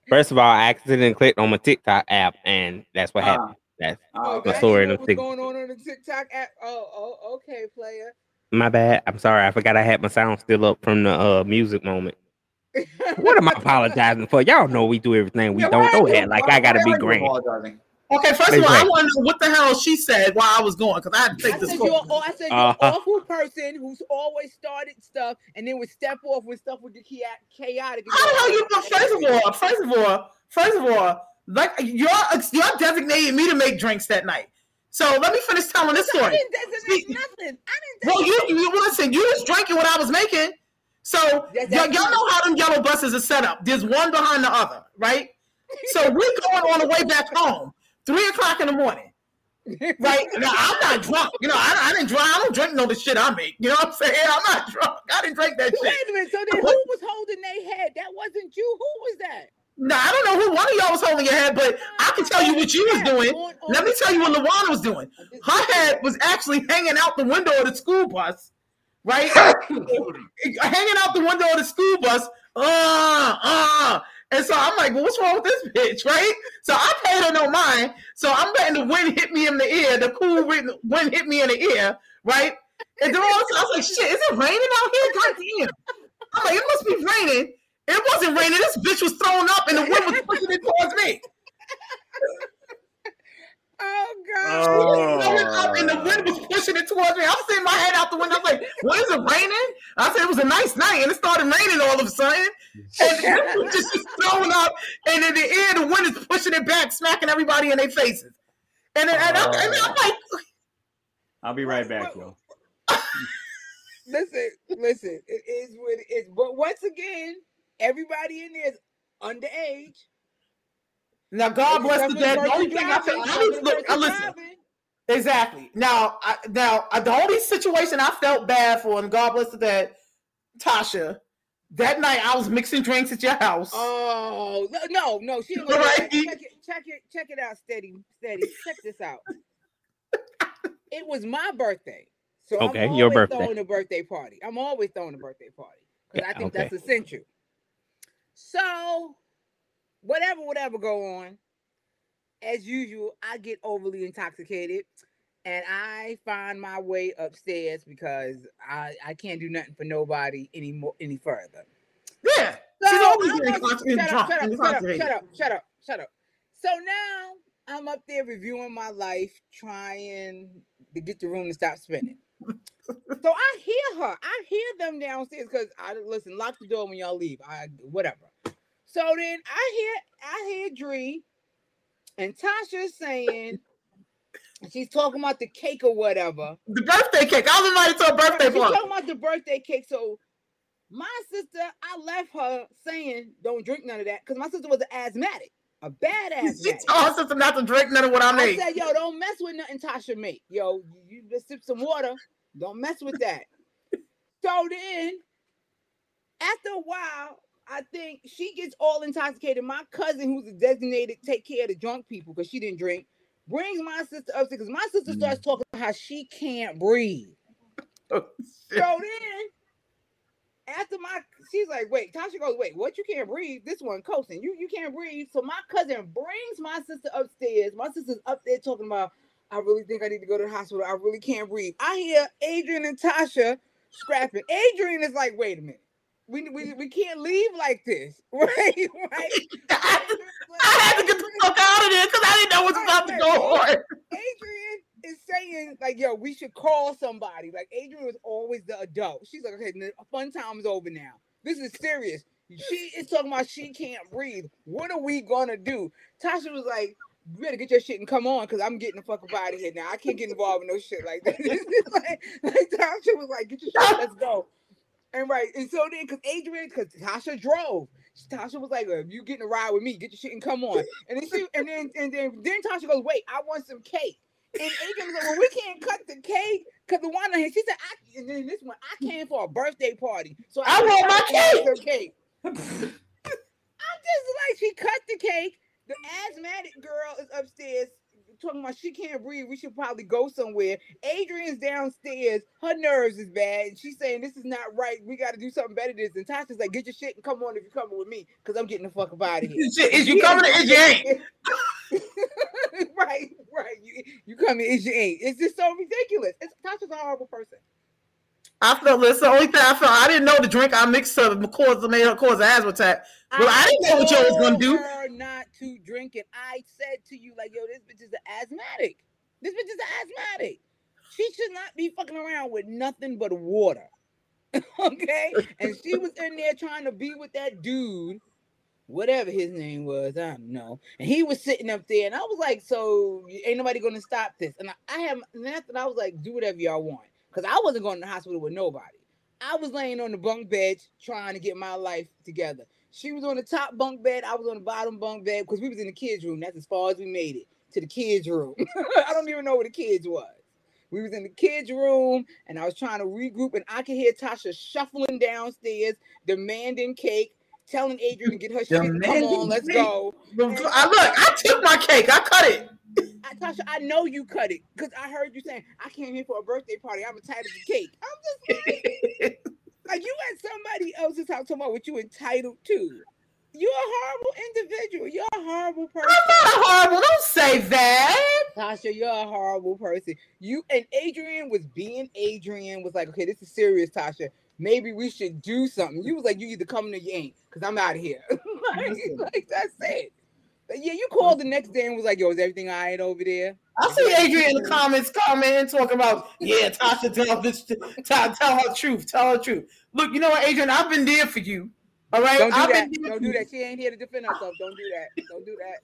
First of all, I accidentally clicked on my TikTok app, and that's what uh, happened. That's oh, the story of what's going on on the TikTok app. Oh, oh, okay, player. My bad. I'm sorry. I forgot I had my sound still up from the uh, music moment. What am I apologizing for? Y'all know we do everything we yeah, don't know that. Like, why, I got to be grand. Okay, first of all, I want to know what the hell she said while I was going, because I had to take I this. Said you're, oh, I said you're uh-huh. an awful person who's always started stuff and then would step off when stuff would get chaotic. How the hell you know? First of all, first of all, first of all, like y'all, y'all designated me to make drinks that night. So let me finish telling this story. I didn't designate nothing. I didn't designate well, you, you listen. You was drinking what I was making. So yes, y'all, y'all know how them yellow buses are set up. There's one behind the other, right? So we're going on the way back home, three o'clock in the morning, right? Now I'm not drunk. You know, I, I didn't drink. I don't drink no the shit I make. You know what I'm saying? I'm not drunk. I didn't drink that shit. Wait a minute. So then, who was holding their head? That wasn't you. Who was that? No, I don't know who one of y'all was holding your head, but I can tell you what you was doing. Let me tell you what LaWanna was doing. Her head was actually hanging out the window of the school bus, right? Hanging out the window of the school bus. Uh, uh. And so I'm like, well, what's wrong with this bitch, right? So I paid her no mind. So I'm letting the wind hit me in the ear. The cool wind hit me in the ear, right? And then all of a sudden I was like, shit, is it raining out here? God damn. I'm like, it must be raining. It wasn't raining. This bitch was thrown up and the wind was pushing it towards me. Oh, God. She was throwing up and the wind was pushing it towards me. I'm sitting my head out the window. I'm like, what is it raining? I said, it was a nice night, and it started raining all of a sudden. And it was just, just throwing up, and in the air, the wind is pushing it back, smacking everybody in their faces. And, and, uh, I, and I'm like, I'll be right back, yo. Listen, listen, it is what it is. But once again, everybody in there is underage. Now, God bless the dead. The only thing I think, I was, look, I listen. Exactly. Now, I, now the only situation I felt bad for, and God bless the dead, Tasha, that night I was mixing drinks at your house. Oh, no, no. She didn't right? check, check, it, check, it, check it out, steady, steady. Check this out. It was my birthday. So okay, I'm your birthday. Throwing a birthday party. I'm always throwing a birthday party because yeah, I think okay. that's essential. So, whatever, whatever go on, as usual, I get overly intoxicated, and I find my way upstairs because I, I can't do nothing for nobody any more any further. Yeah, so she's always getting intoxicated. Shut up! Shut up! Shut up! Shut up! Shut up! Shut up! So now I'm up there reviewing my life, trying to get the room to stop spinning. So I hear her. I hear them downstairs because I listen. Lock the door when y'all leave. I whatever. So then I hear I hear Dree and Tasha saying she's talking about the cake or whatever. The birthday cake. I was invited to a birthday party. She's party. talking about the birthday cake. So my sister, I left her saying don't drink none of that because my sister was an asthmatic. A badass. She told her sister not to drink none of what I made. I said, yo, don't mess with nothing Tasha make. Yo, you just sip some water. Don't mess with that. So then, after a while, I think she gets all intoxicated. My cousin, who's a designated take care of the drunk people because she didn't drink, brings my sister upstairs because my sister mm. starts talking about how she can't breathe. Oh, shit. So then, after my, she's like, wait, Tasha goes, wait, what? You can't breathe? This one, coasting. You you can't breathe. So my cousin brings my sister upstairs. My sister's up there talking about, I really think I need to go to the hospital. I really can't breathe. I hear Adrian and Tasha scrapping. Adrian is like, wait a minute. We we, we can't leave like this. Right? right? I, I had to get the fuck out of there because I didn't know what's about to go on. Adrian is saying, like, yo, we should call somebody. Like, Adrian was always the adult. She's like, okay, fun time's over now. This is serious. She is talking about she can't breathe. What are we going to do? Tasha was like, you better get your shit and come on because I'm getting the fuck up out of here now. I can't get involved with no shit like that. like, like, Tasha was like, get your shit, let's go. And right, and so then, because Adrian, because Tasha drove. Tasha was like, well, if you getting a ride with me, get your shit and come on. And then she, and then, and then, then Tasha goes, wait, I want some cake. And Adrian was like, well, we can't cut the cake because the one on here, she said, I, and then this one, I came for a birthday party. So I, I want my cake. cake. I'm just like, she cut the cake. The asthmatic girl is upstairs talking about she can't breathe. We should probably go somewhere. Adrian's downstairs. Her nerves is bad. And she's saying, this is not right. We got to do something better than this. And Tasha's like, get your shit and come on if you're coming with me because I'm getting the fuck up out of here. Is you coming or is you ain't? Right, right. You, you coming is you ain't. It's just so ridiculous. It's, Tasha's a horrible person. I felt this. The only thing I felt, I didn't know the drink I mixed up caused, made her cause an asthma attack. Well, I, I didn't know what y'all was going to do. Not to drink it. I said to you, like, yo, this bitch is an asthmatic. This bitch is an asthmatic. She should not be fucking around with nothing but water. Okay? And she was in there trying to be with that dude, whatever his name was, I don't know. And he was sitting up there, and I was like, so ain't nobody going to stop this. And I, I have nothing. I was like, do whatever y'all want. Because I wasn't going to the hospital with nobody. I was laying on the bunk bed trying to get my life together. She was on the top bunk bed. I was on the bottom bunk bed because we was in the kids' room. That's as far as we made it, to the kids' room. I don't even know where the kids was. We was in the kids' room, and I was trying to regroup, and I could hear Tasha shuffling downstairs, demanding cake, telling Adrian to get her shit. Come on, let's go. I look, I took my cake. I cut it. I, Tasha, I know you cut it because I heard you saying, I came here for a birthday party. I'm entitled to cake. I'm just like, like you at somebody else's house talking about what you entitled to. You're a horrible individual. You're a horrible person. I'm not horrible. Don't say that. Tasha, you're a horrible person. You and Adrian was being Adrian was like, okay, this is serious, Tasha. maybe we should do something. You was like, you either coming or you ain't, because I'm out of here. like, like, that's it. But yeah, you called the next day and was like, yo, is everything all right over there? I see Adrian in the comments commenting, talking about, yeah, Tasha, tell, this, tell, tell her truth. Tell her truth. Look, you know what, Adrian? I've been there for you. All right? Don't do I've that. Been there Don't do that. She ain't here to defend herself. Don't do that. Don't do that.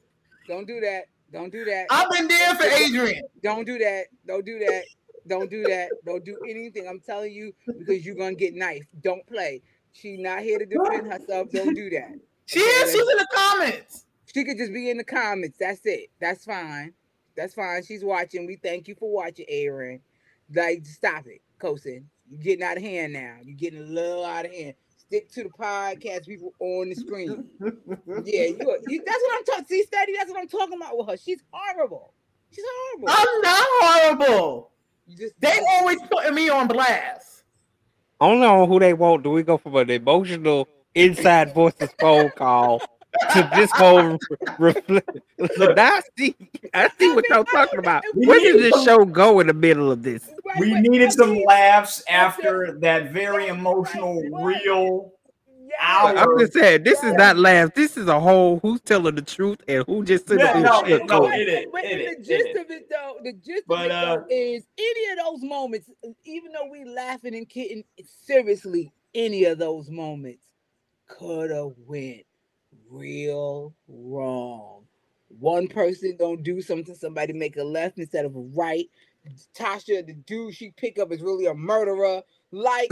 Don't do that. Don't do that. I've been there for Adrian. Don't do that. Don't do that. Don't do that. Don't do anything. I'm telling you, because you're going to get knifed. Don't play. She's not here to defend herself. Don't do that. She okay, is. She's in the comments. She could just be in the comments. That's it. That's fine. That's fine. She's watching. We thank you for watching, Aaron. Like, stop it, Kosin. You're getting out of hand now. You're getting a little out of hand. Stick to the podcast people on the screen. yeah, you, you, that's what I'm talking. See, Steady, that's what I'm talking about with her. She's horrible. She's horrible. I'm not horrible. You just they always putting me on blast. I don't know who they want. Do we go from an emotional inside voices phone call to this whole reflect? So now I see, I see what y'all talking about. Where did this show go in the middle of this? We needed some laughs after that very emotional, real hour. I'm just saying, this is not laughs. This is a whole who's telling the truth and who just said yeah, no, shit. No, it is. The gist of it, though, the gist but, of it uh, though, is any of those moments, even though we laughing and kidding, seriously, any of those moments could have went real wrong. One person don't do something, somebody make a left instead of a right. Tasha, the dude she pick up is really a murderer. Like,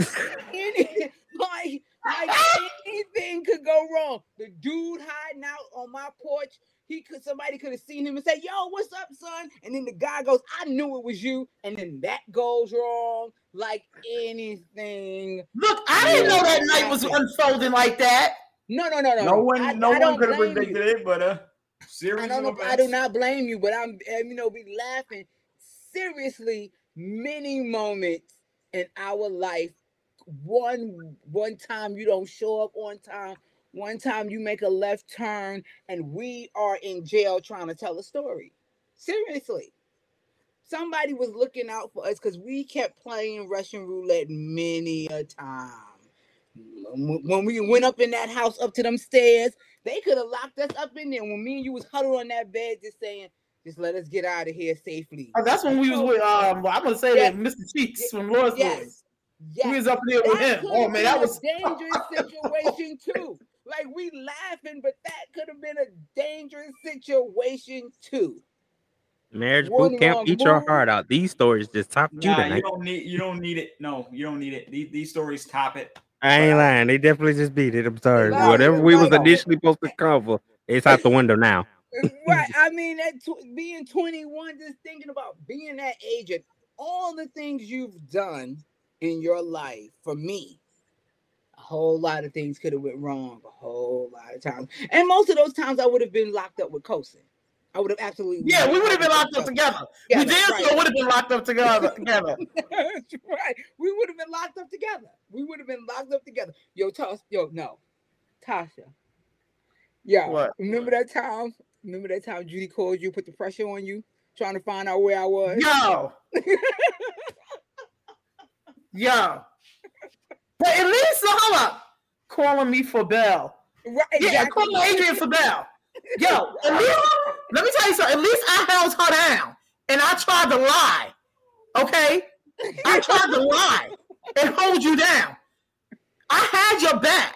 any, like, like anything could go wrong. The dude hiding out on my porch, he could somebody could have seen him and say, "Yo, what's up, son?" And then the guy goes, "I knew it was you." And then that goes wrong. Like anything. Look, I didn't know that night was unfolding like that. No, no, no, no. No one, I, no I one could have predicted it, but uh, seriously, I don't know, I do not blame you, but I'm, you know, be laughing. Seriously, many moments in our life, one one time you don't show up on time, one time you make a left turn, and we are in jail trying to tell a story. Seriously, somebody was looking out for us because we kept playing Russian roulette many a time. When we went up in that house up to them stairs, they could have locked us up in there. When me and you was huddled on that bed, just saying, just let us get out of here safely. Oh, that's when we was with, um, well, I'm going to say yes. that Mister Cheeks from Lord's yes. Boys. Yes. We was up there that with him. Oh, man, that was a dangerous situation, too. Like, we laughing, but that could have been a dangerous situation, too. Marriage boot camp, eat your heart out. These stories just top nah, you tonight. You don't need, you don't need it. No, you don't need it. These, these stories top it. I ain't lying. They definitely just beat it. I'm sorry. Like, whatever we was initially supposed to cover, it's out the window now. Right. I mean, that tw- being twenty-one, just thinking about being that age and all the things you've done in your life, for me, a whole lot of things could have went wrong a whole lot of times. And most of those times I would have been locked up with Cosin. I would have absolutely. Yeah, we would have been locked up together. Yeah, we did, right. so would have been locked up together. together. That's right. We would have been locked up together. We would have been locked up together. Yo, Tasha. Yo, no. Tasha. Yeah. What? Remember that time? Remember that time Judy called you, put the pressure on you, trying to find out where I was? Yo. Yo. But at least, hold up. Calling me for Bell. Right. Yeah, exactly. Calling Adrian for Bell. Yo, at least, let me tell you something. At least I held her down and I tried to lie. Okay? I tried to lie and hold you down. I had your back.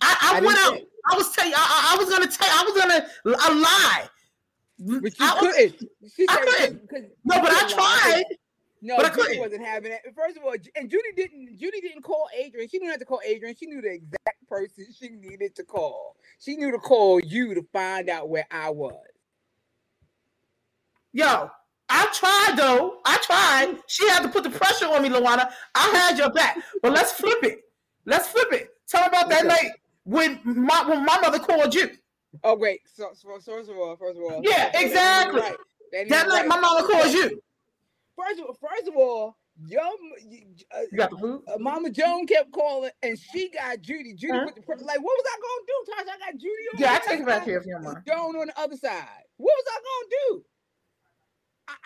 I, I, I went out. Say. I was telling you, I, I was going to tell you, I was going to lie. But you I couldn't. Was, she I couldn't. No, but I tried. No, but I Judy couldn't. Wasn't having it. First of all, and Judy didn't. Judy didn't call Adrian. She didn't have to call Adrian. She knew the exact person she needed to call. She knew to call you to find out where I was. Yo, I tried though. I tried. She had to put the pressure on me, Luana. I had your back. But let's flip it. Let's flip it. Tell about that okay. night when my when my mother called you. Oh wait. So, so first of all, first of all. Yeah, exactly. Right. That, that night right. my mama called you. First of, first of all, your, uh, uh, Mama Joan kept calling, and she got Judy. Judy huh? with the pressure. Like, what was I going to do, Tasha? I got Judy on yeah, the other side. Yeah, I take it back here for your mom. Joan on the other side. What was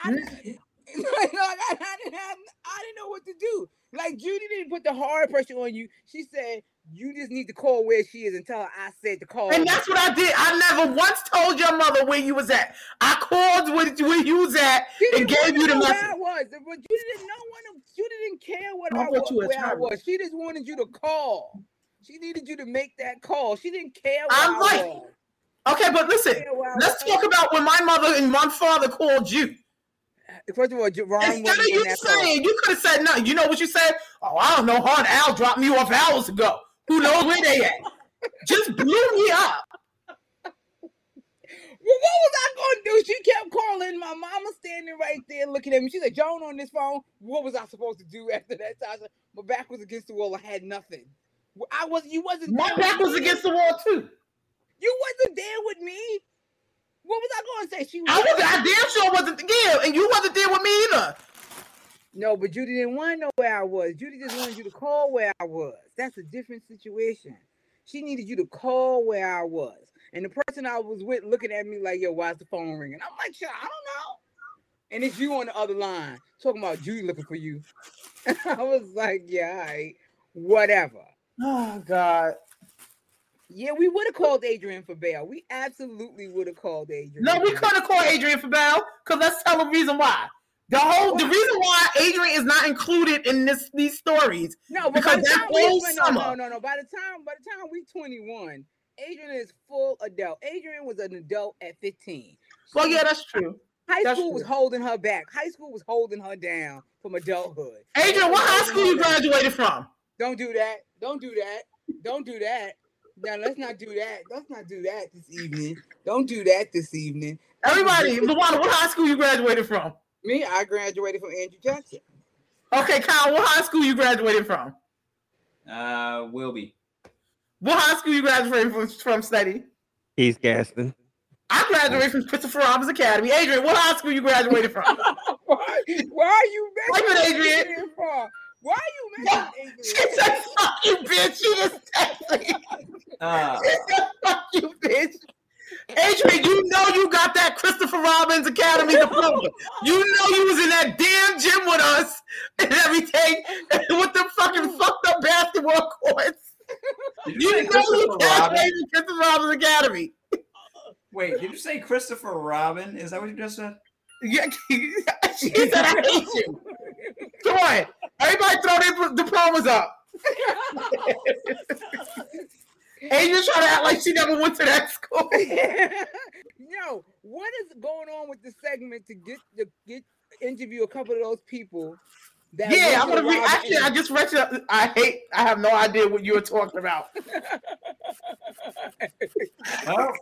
I going to do? I, I, Like, like I, I didn't have, I didn't know what to do. Like, Judy didn't put the hard pressure on you. She said, you just need to call where she is and tell her I said to call. And that's what I did. I never once told your mother where you was at. I called where, where you was at and gave you the message. I was. But you didn't know what, you didn't care what I, I was, where I was. She just wanted you to call. She needed you to make that call. She didn't care what I'm like. Was. Okay, but listen, let's talk about when my mother and my father called you. First of all, Ryan instead of you saying, call. You could have said nothing. You know what you said? Oh, I don't know. Hard Al dropped me off hours ago. Who knows where they at? Just blew me up. Well, what was I going to do? She kept calling. My mama standing right there looking at me. She said, Joan on this phone. What was I supposed to do after that? So I said, my back was against the wall. I had nothing. I was, you wasn't. My back was against the wall too. You wasn't there with me. What was I going to say? She was I, was, I damn sure wasn't there, and you wasn't there with me either. No, but Judy didn't want to know where I was. Judy just wanted you to call where I was. That's a different situation. She needed you to call where I was. And the person I was with looking at me like, yo, why's the phone ringing? I'm like, sure, I don't know. And it's you on the other line talking about Judy looking for you. I was like, yeah, all right, whatever. Oh, God. Yeah, we would have called Adrian for bail. We absolutely would have called Adrian. No, we could have called Adrian for bail because let's tell the reason why. The whole the reason why Adrian is not included in this these stories. No, but because that whole we, summer. No, no, no. By the time by the time we twenty-one, Adrian is full adult. Adrian was an adult at fifteen. So well, yeah, that's true. High that's school true. was holding her back. High school was holding her down from adulthood. Adrian, what high school you graduated from? Don't do that. Don't do that. Don't do that. Now let's not do that. Let's not do that this evening. Don't do that this evening. Everybody, LaWanda, what high school you graduated from? Me, I graduated from Andrew Jackson. Okay, Kyle, what high school you graduated from? Uh, Wilby. What high school you graduated from, from Steady? East Gaston. I graduated from Christopher Robin Academy. Adrian, what high school you graduated from? why, why are you messing with Adrian? From? Why are you messing with Adrian? She said, fuck you, bitch. She is texting. Uh, she said, fuck you, bitch. Adrian, you know you got that Christopher Robin's Academy diploma. You know you was in that damn gym with us and everything with the fucking fucked up basketball courts. You know you graduated Christopher Robin's Academy. Wait, did you say Christopher Robin? Is that what you just said? Yeah, she said I hate you. Come on, everybody throw their diplomas up. Adrian's trying to act like she never went to that school. No, what is going on with the segment to get the get interview a couple of those people? That yeah, I'm gonna read. Actually, I just read you. I hate. I have no idea what you were talking about. Well,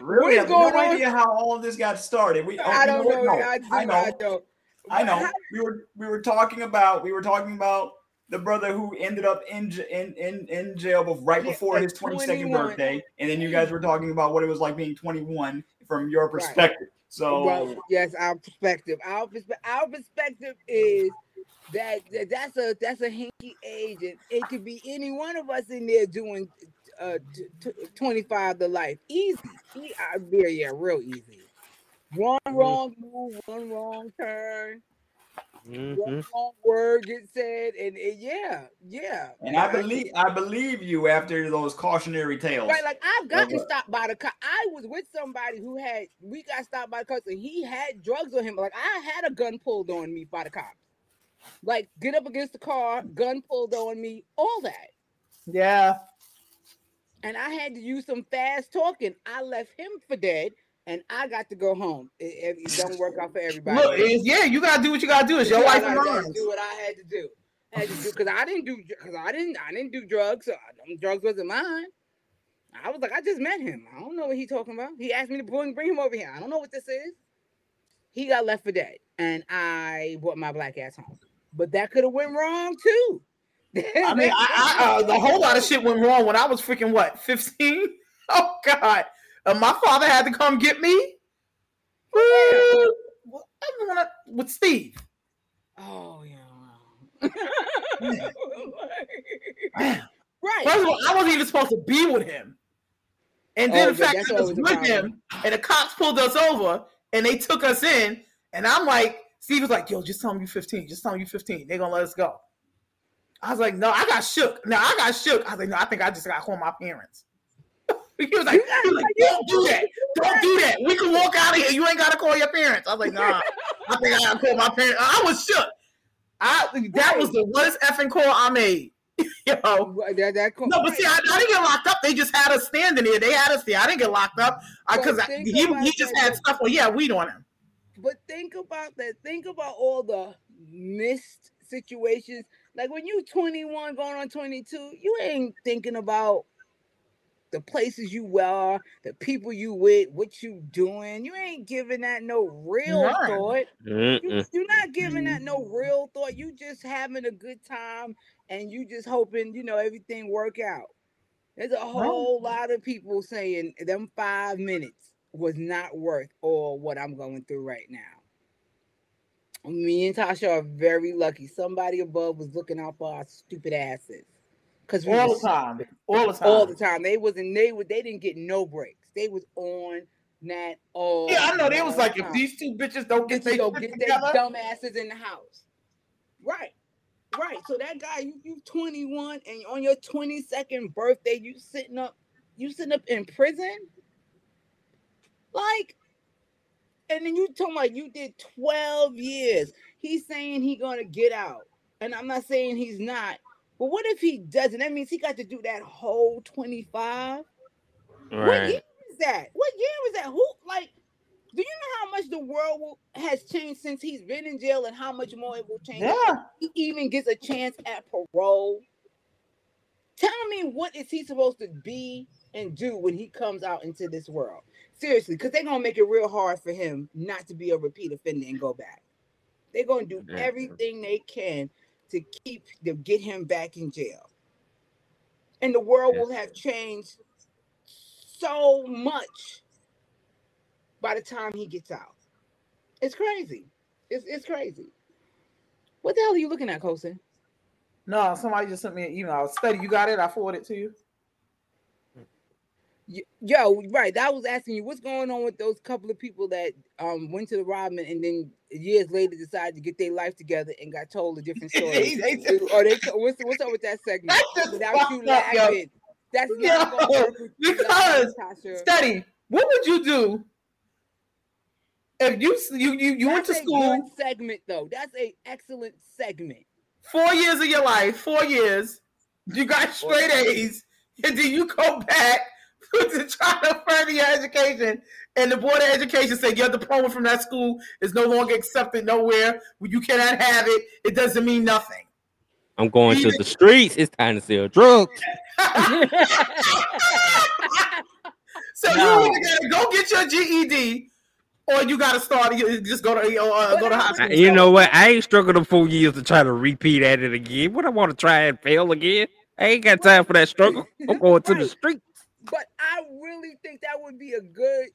really, I have no idea how all of this got started. We, I don't know. I know. I know. I know. We were we were talking about. We were talking about. The brother who ended up in in in, in jail right before his twenty-second birthday, and then you guys were talking about what it was like being twenty-one from your perspective. Right. So well, yes, our perspective, our our perspective is that that's a that's a hinky age, and it could be any one of us in there doing uh, twenty-five to life, easy, yeah, yeah, real easy. One wrong move, one wrong turn. Mm-hmm. One wrong word gets said, and, and yeah, yeah. And I believe, I believe you after those cautionary tales. Right, like I've gotten uh, stopped by the cops. I was with somebody who had we got stopped by the cops, and he had drugs on him. Like I had a gun pulled on me by the cops. Like get up against the car, gun pulled on me, all that. Yeah. And I had to use some fast talking. I left him for dead. And I got to go home. It, it don't work out for everybody. Look, yeah, you gotta do what you gotta do. It's your life and mine. Do what I had to do. I had to do because I didn't do because I didn't I didn't do drugs. So I, drugs wasn't mine. I was like, I just met him. I don't know what he's talking about. He asked me to bring bring him over here. I don't know what this is. He got left for dead, and I brought my black ass home. But that could have went wrong too. I mean, I, I, uh, the whole lot of shit went wrong when I was freaking what fifteen. Oh God. Uh, my father had to come get me. Ooh, gonna, with Steve. Oh yeah. Right. First of all, I wasn't even supposed to be with him. And then oh, the fact I was with him, and the cops pulled us over, and they took us in, and I'm like, Steve was like, yo, just tell them you fifteen. Just tell them you fifteen. They're going to let us go. I was like, no, I got shook. No, I got shook. I was like, no, I think I just got to call my parents. He was like, he was like, don't do that. Don't do that. We can walk out of here. You ain't got to call your parents. I was like, nah, I think I got to call my parents. I was shook. I That was the worst effing call I made. Yo. That, that call, no, but see, I, I didn't get locked up. They just had us standing there. They had us there. I didn't get locked up because he, he just had stuff on, yeah, weed on him. But think about that. Think about all the missed situations. Like when you're twenty-one going on twenty-two, you ain't thinking about the places you are, the people you with, what you doing. You ain't giving that no real None. thought. You, you're not giving that no real thought. You just having a good time and you just hoping, you know, everything work out. There's a whole right. lot of people saying them five minutes was not worth all what I'm going through right now. Me and Tasha are very lucky. Somebody above was looking out for our stupid asses. Cause we all the time, stupid. all the time, all the time. They wasn't. They were. They didn't get no breaks. They was on that all. Yeah, I know. They was like, time. if these two bitches don't get, they go get their dumb asses in the house. Right, right. So that guy, you, you twenty-one, and on your twenty-second birthday, you sitting up, you sitting up in prison. Like, and then you talking like you did twelve years. He's saying he gonna get out, and I'm not saying he's not. But what if he doesn't? That means he got to do that whole twenty-five. Right. What year is that? What year was that? Who, like, do you know how much the world will, has changed since he's been in jail and how much more it will change? Yeah. He even gets a chance at parole. Tell me, what is he supposed to be and do when he comes out into this world? Seriously, because they're going to make it real hard for him not to be a repeat offender and go back. They're going to do yeah. everything they can to keep to get him back in jail, and the world yeah. will have changed so much by the time he gets out. It's crazy. It's it's crazy. What the hell are you looking at, Colson? No, somebody just sent me an email. I was studying. You got it? I forwarded it to you. Yo, right. I was asking you what's going on with those couple of people that um went to the Rodman and then years later decided to get their life together and got told a different story. they, they, or they what's, what's up with that segment? That's Without you laughing, that's not yo, because you, study. What would you do if you you you, you went to school? Good segment though, that's an excellent segment. Four years of your life, four years, you got straight A's, and then you go back to try to further your education, and the Board of Education said your diploma from that school is no longer accepted nowhere. You cannot have it. It doesn't mean nothing. I'm going Even- to the streets. It's time to sell drugs. So no. you either gotta go get your G E D, or you gotta start. Just go to uh, go to high school. You know what? I ain't struggling for four years to try to repeat at it again. What I want to try and fail again? I ain't got time for that struggle. I'm going right. to the street. But I really think that would be a good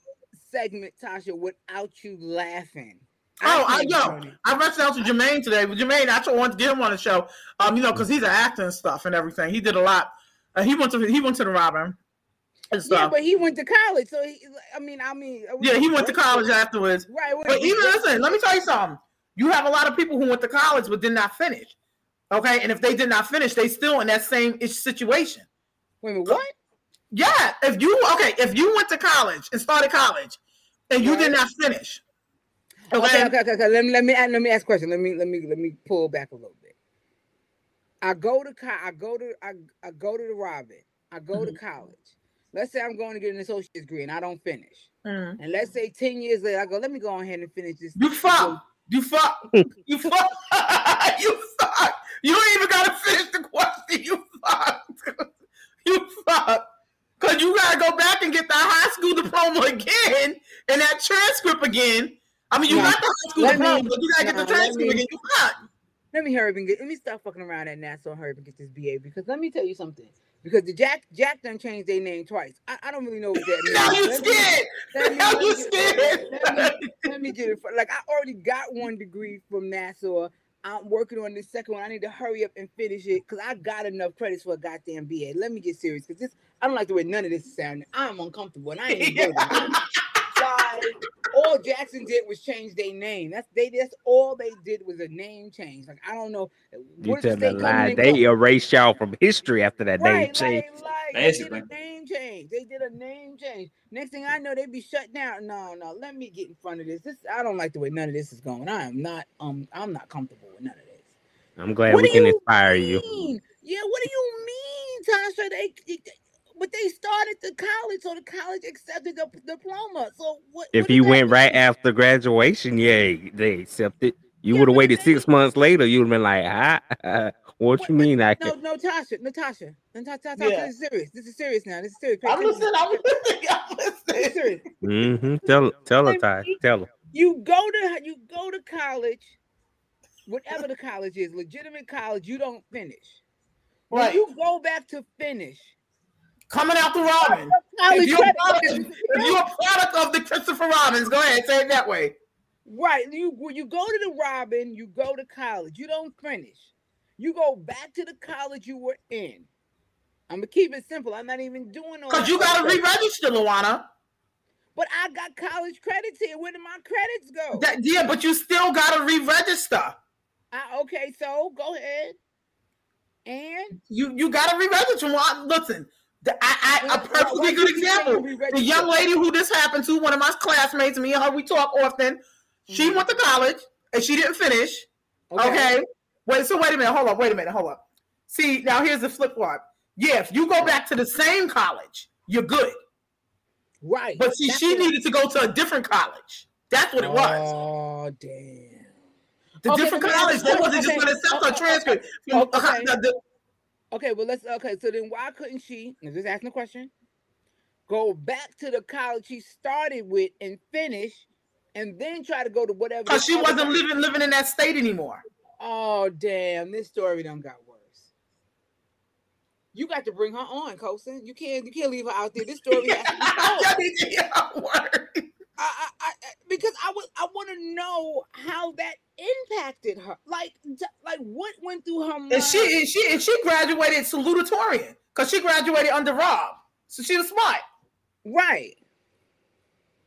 segment, Tasha, without you laughing. Oh, I, I yo, I reached out to Jermaine today. But Jermaine, I wanted to get him on the show, um, you know, because he's an actor and stuff and everything. He did a lot. Uh, he went to he went to the Robin and stuff. Yeah, but he went to college, so he, I mean, I mean, yeah, he went to college afterwards. Right. But even listen, let me tell you something. You have a lot of people who went to college but did not finish. Okay, and if they did not finish, they still in that same situation. Wait a minute, what? Yeah, if you okay, if you went to college and started college, and you did not finish. Okay, okay, okay. okay, okay. Let me let me let me ask a question. Let me let me let me pull back a little bit. I go to I go to I, I go to the Robin. I go mm-hmm. to college. Let's say I'm going to get an associate's degree and I don't finish. Mm-hmm. And let's say ten years later I go. Let me go ahead and finish this. You fuck. You fuck. You fuck. You fuck. You don't even gotta finish the question. You fuck. You fuck. Because you got to go back and get the high school diploma again and that transcript again. I mean, you yeah. got the high school let diploma, me, but you got to no, get the transcript me, again. You got. Let me hurry up and get, let me stop fucking around at NASA and hurry up and get this B A, because let me tell you something. Because the Jack Jack done changed their name twice. I, I don't really know what that means. Now you scared. Me, now me, you scared. Let me, let me get it. Like, I already got one degree from NASA. I'm working on this second one. I need to hurry up and finish it because I got enough credits for a goddamn B A. Let me get serious because this, I don't like the way none of this is sounding. I'm uncomfortable and I ain't Fly. All Jackson did was change their name. That's they. That's all they did was a name change. Like I don't know. You tell me a lie. They erased y'all from history after that right, name change. Like, like, basically, they did a name change. They did a name change. Next thing I know, they'd be shut down. No, no. Let me get in front of this. This I don't like the way none of this is going. I am not. Um, I'm not comfortable with none of this. I'm glad what we can you inspire mean? you. Yeah. What do you mean, Tasha? They. they But they started the college, so the college accepted the diploma. So what? If what you went mean? right after graduation, yeah, they accepted. You yeah, would have waited six mean? months later. You would have been like, ah, uh, what, what you mean? I no, can... no, Tasha, Natasha, Natasha, Natasha yeah. this is serious. This is serious now. This is serious. I'm listening. I'm listening. I'm listening. Serious. Mm-hmm. Tell, tell her, Ty. Tell her. You go to you go to college, whatever the college is, legitimate college. You don't finish. Right. When you go back to finish. Coming out the Robin. If you're, product, if you're a product of the Christopher Robins, go ahead, say it that way. Right. You when you go to the Robin, you go to college. You don't finish. You go back to the college you were in. I'm going to keep it simple. I'm not even doing all that. Because you got to re-register, Luana. But I got college credits here. Where did my credits go? That, yeah, but you still got to re-register. I, okay, so go ahead. And? You, you got to re-register. Well, listen. The, I, I, a perfectly good example. The young lady who this happened to, one of my classmates, me and her, we talk often. She went to college and she didn't finish. Okay. okay. Wait. So wait a minute. Hold up. Wait a minute. Hold up. See, now here's the flip part. Yeah, if you go back to the same college, you're good. Right. But see, that's she needed it. to go to a different college. That's what it was. Oh, damn. The okay, different college. They wasn't okay. just going to accept her transcript. Okay. okay. The, the, Okay, well, let's, okay, so then why couldn't she, I'm just asking a question, go back to the college she started with and finish, and then try to go to whatever. Because she wasn't living living in that state anymore. Oh, damn, this story done got worse. You got to bring her on, Cosin. You can't you can't leave her out there. This story has to be told. I, I, I, because I was, I want to know how that impacted her. Like, like what went through her mind? And she, and she, and she graduated salutatorian because she graduated under Rob, so she was smart, right?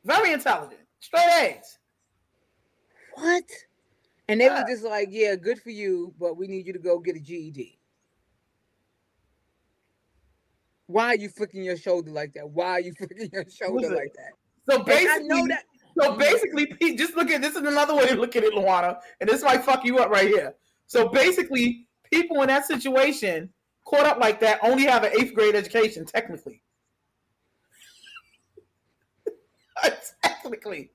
Very intelligent, straight A's. What? And they uh, were just like, "Yeah, good for you, but we need you to go get a G E D." Why are you flicking your shoulder like that? Why are you flicking your shoulder like that? So basically, know that. so basically, just look at this is another way to look at it, Luana, and this might fuck you up right here. So basically, people in that situation caught up like that only have an eighth grade education, technically. Technically,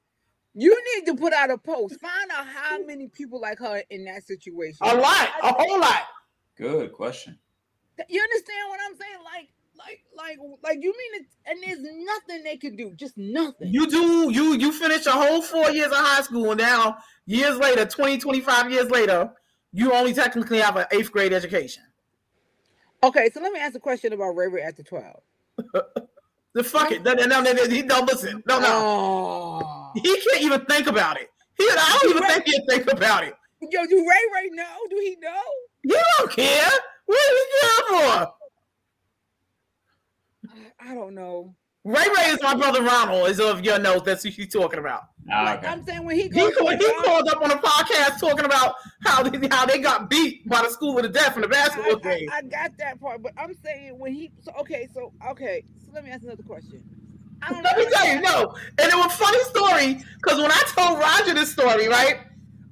you need to put out a post. Find out how many people like her in that situation. A lot, a whole lot. Good question. You understand what I'm saying? Like. Like, like, like, you mean it? And there's nothing they can do, just nothing. You do, you, you finish a whole four years of high school, and now years later, twenty, twenty-five years later, you only technically have an eighth grade education. Okay, so let me ask a question about Ray Ray after twelve. The fuck it, no, no, no, no, no, listen, no, no, oh. He can't even think about it. He, I don't even Ray, think he'll think about it. Yo, do Ray Ray know? Do he know? You don't care. What are you care for? I don't know. Ray Ray is my brother Ronald. Is of your nose. That's who she's talking about. Oh, like okay. I'm saying when he goes he, when he called up on a podcast talking about how they, how they got beat by the school of the deaf in the basketball I, game. I, I got that part, but I'm saying when he so, okay, so okay, so let me ask another question. I don't let know me tell you no, and it was a funny story because when I told Roger this story, right,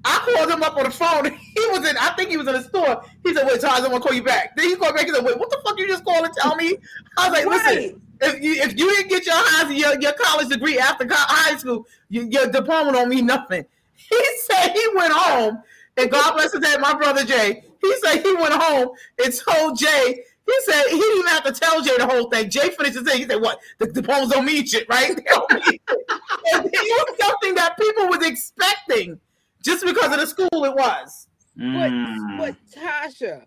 I called him up on the phone. He was in, I think he was in a store. He said, "Wait, Taj, I'm gonna call you back." Then he called back. He said, "Wait, what the fuck you just called and tell me?" I was like, right. "Listen, if you if you didn't get your high your, your college degree after high school, you, your diploma don't mean nothing." He said he went home, and God bless his dad, my brother Jay. He said he went home and told Jay. He said he didn't even have to tell Jay the whole thing. Jay finished the thing. He said, "What? The diplomas don't mean shit, right?" They don't mean shit. And it was something that people was expecting. Just because of the school it was. Mm. But, but Tasha,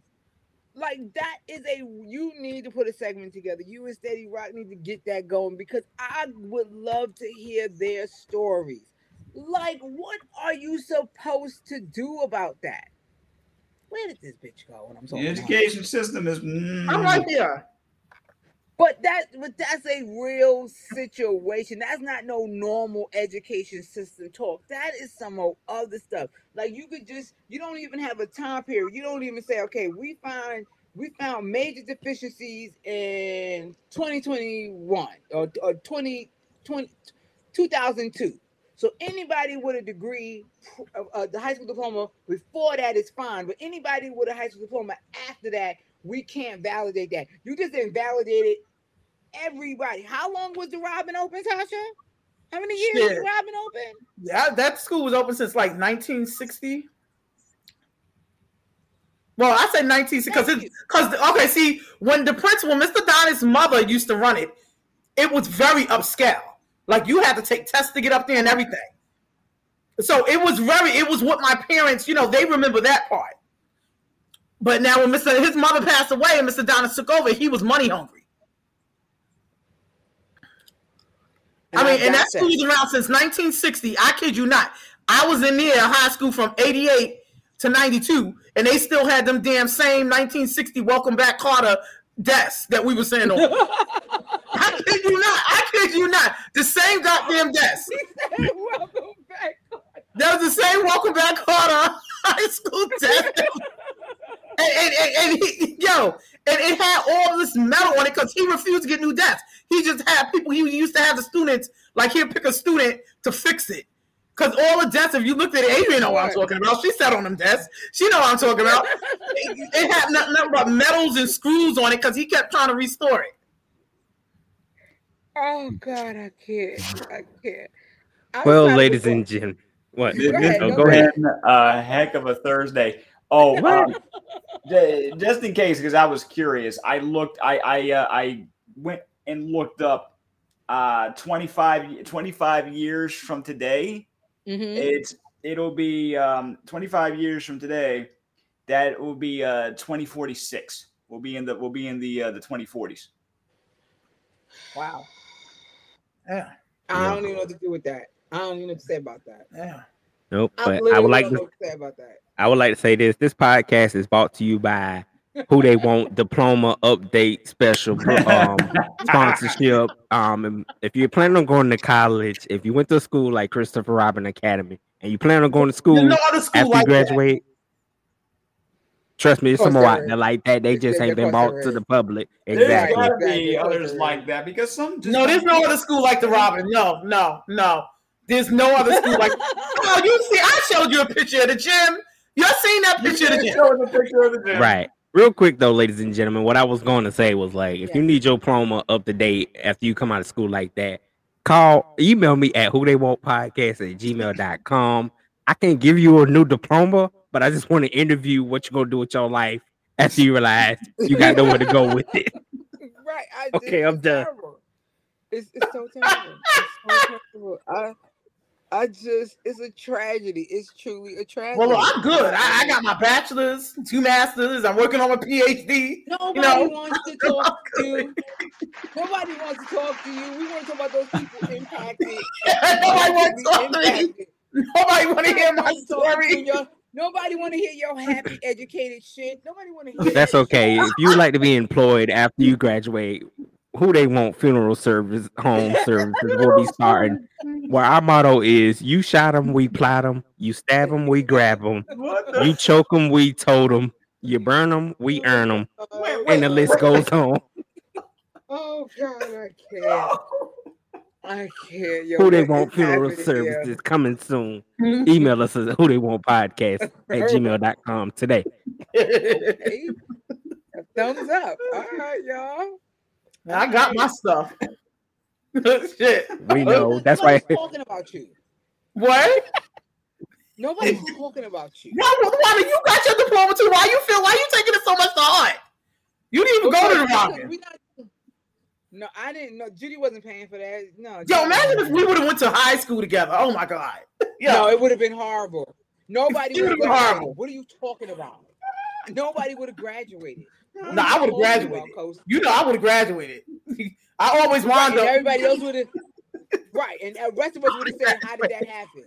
like that is a, you need to put a segment together. You and Steady Rock need to get that going because I would love to hear their stories. Like, what are you supposed to do about that? Where did this bitch go when I'm talking about? The education system is... Mm. I'm right here. But that, but that's a real situation. That's not no normal education system talk. That is some old other stuff. Like you could just, you don't even have a time period. You don't even say, okay, we find we found major deficiencies in twenty twenty-one or, or twenty, twenty, two thousand two. So anybody with a degree, uh, the high school diploma before that is fine, but anybody with a high school diploma after that, we can't validate that. You just invalidated everybody. How long was the Robin open, Tasha? How many years yeah. was the Robin open? Yeah, that school was open since like nineteen sixty. Well, I said nineteen sixty because because okay, see, when the principal, Mister Donna's mother used to run it, it was very upscale. Like you had to take tests to get up there and everything. So it was very, it was what my parents, you know, they remember that part. But now when Mister his mother passed away and Mister Donald took over, he was money hungry. And I mean, I and that school was around since nineteen sixty. I kid you not. I was in there high school from eighty-eight to ninety-two, and they still had them damn same nineteen sixty Welcome Back Carter desks that we were saying on. I kid you not. I kid you not. The same goddamn desk. Welcome Back Carter. That was the same Welcome Back Carter high school desk. And, and, and, and he, yo, and it had all this metal on it because he refused to get new desks. He just had people, he used to have the students, like he'd pick a student to fix it. Because all the desks, if you looked at it, Adrienne know what I'm talking about. She sat on them desks. She know what I'm talking about. it, it had nothing, nothing but metals and screws on it because he kept trying to restore it. Oh, God, I can't. I can't. I well, ladies and gentlemen, what? Go ahead. Oh, go ahead. Uh, heck of a Thursday. Oh, um, just in case, because I was curious, I looked, I I uh, I went and looked up uh, twenty-five, twenty-five years from today. Mm-hmm. It's it'll be um, twenty-five years from today. That will be uh, twenty forty-six. We'll be in the we'll be in the uh, the twenty forties. Wow. Yeah. I don't even know what to do with that. I don't even know what to say about that. Yeah. Nope. But I would like to say about that. I would like to say this. This podcast is brought to you by Who They Want Diploma Update Special um, Sponsorship. Um, and if you're planning on going to college, if you went to school like Christopher Robin Academy, and you plan on going to school, no school after like you graduate, that. Trust me, it's some more out there like that. They just ain't been bought to the public. Exactly. There's gotta be others like that because some. No, there's no other school like the Robin. No, no, no. There's no other school like. Oh, you see, I showed you a picture of the gym. Y'all seen that picture of, the picture of the gym. Right. Real quick, though, ladies and gentlemen, what I was going to say was, like, if yeah. you need your diploma up to date after you come out of school like that, call, email me at who they want podcast at gmail dot com. I can't give you a new diploma, but I just want to interview what you're going to do with your life after you realize you got nowhere to go with it. Right. I, okay, I'm done. It's, it's so terrible. It's so terrible. I, I just, it's a tragedy. It's truly a tragedy. Well, I'm good. I, I got my bachelor's, two masters. I'm working on my P H D. Nobody you know? wants to talk to you. Nobody wants to talk to you. We want to talk about those people impacted. Nobody wants to talk to me. Nobody want to hear my story. Your, nobody want to hear your happy, educated shit. Nobody want to hear That's that okay. Shit. If you like to be employed after you graduate, Who They Want funeral service, home services will be starting. Where our motto is, you shot them, we plot them. You stab them, we grab them. You choke them, we told them. You burn them, we earn them. Wait, wait, and the list wait. goes on. Oh, God, I can't. I can't. Yo, Who They Want funeral services yeah. coming soon. Email us at Who They Want podcast at gmail dot com today. Okay. Thumbs up. All right, y'all. I got my stuff. Shit. We know. That's why. Nobody's talking about you. What? Nobody's talking about you. No, woman, you got your diploma too. Why you feel? Why you taking it so much to heart? You didn't even well, go to the Robin. No, I didn't. No, Judy wasn't paying for that. No. Yo, imagine if we would have went to high school together. Oh my God. Yo. No, it would have been horrible. Nobody would have been horrible. What are you talking about? Nobody would have graduated. No, nah, I would have graduated. About, you know, I would have graduated. I always wound right, up. Everybody else would have. Right, and the rest of us would have said, "How did that happen?"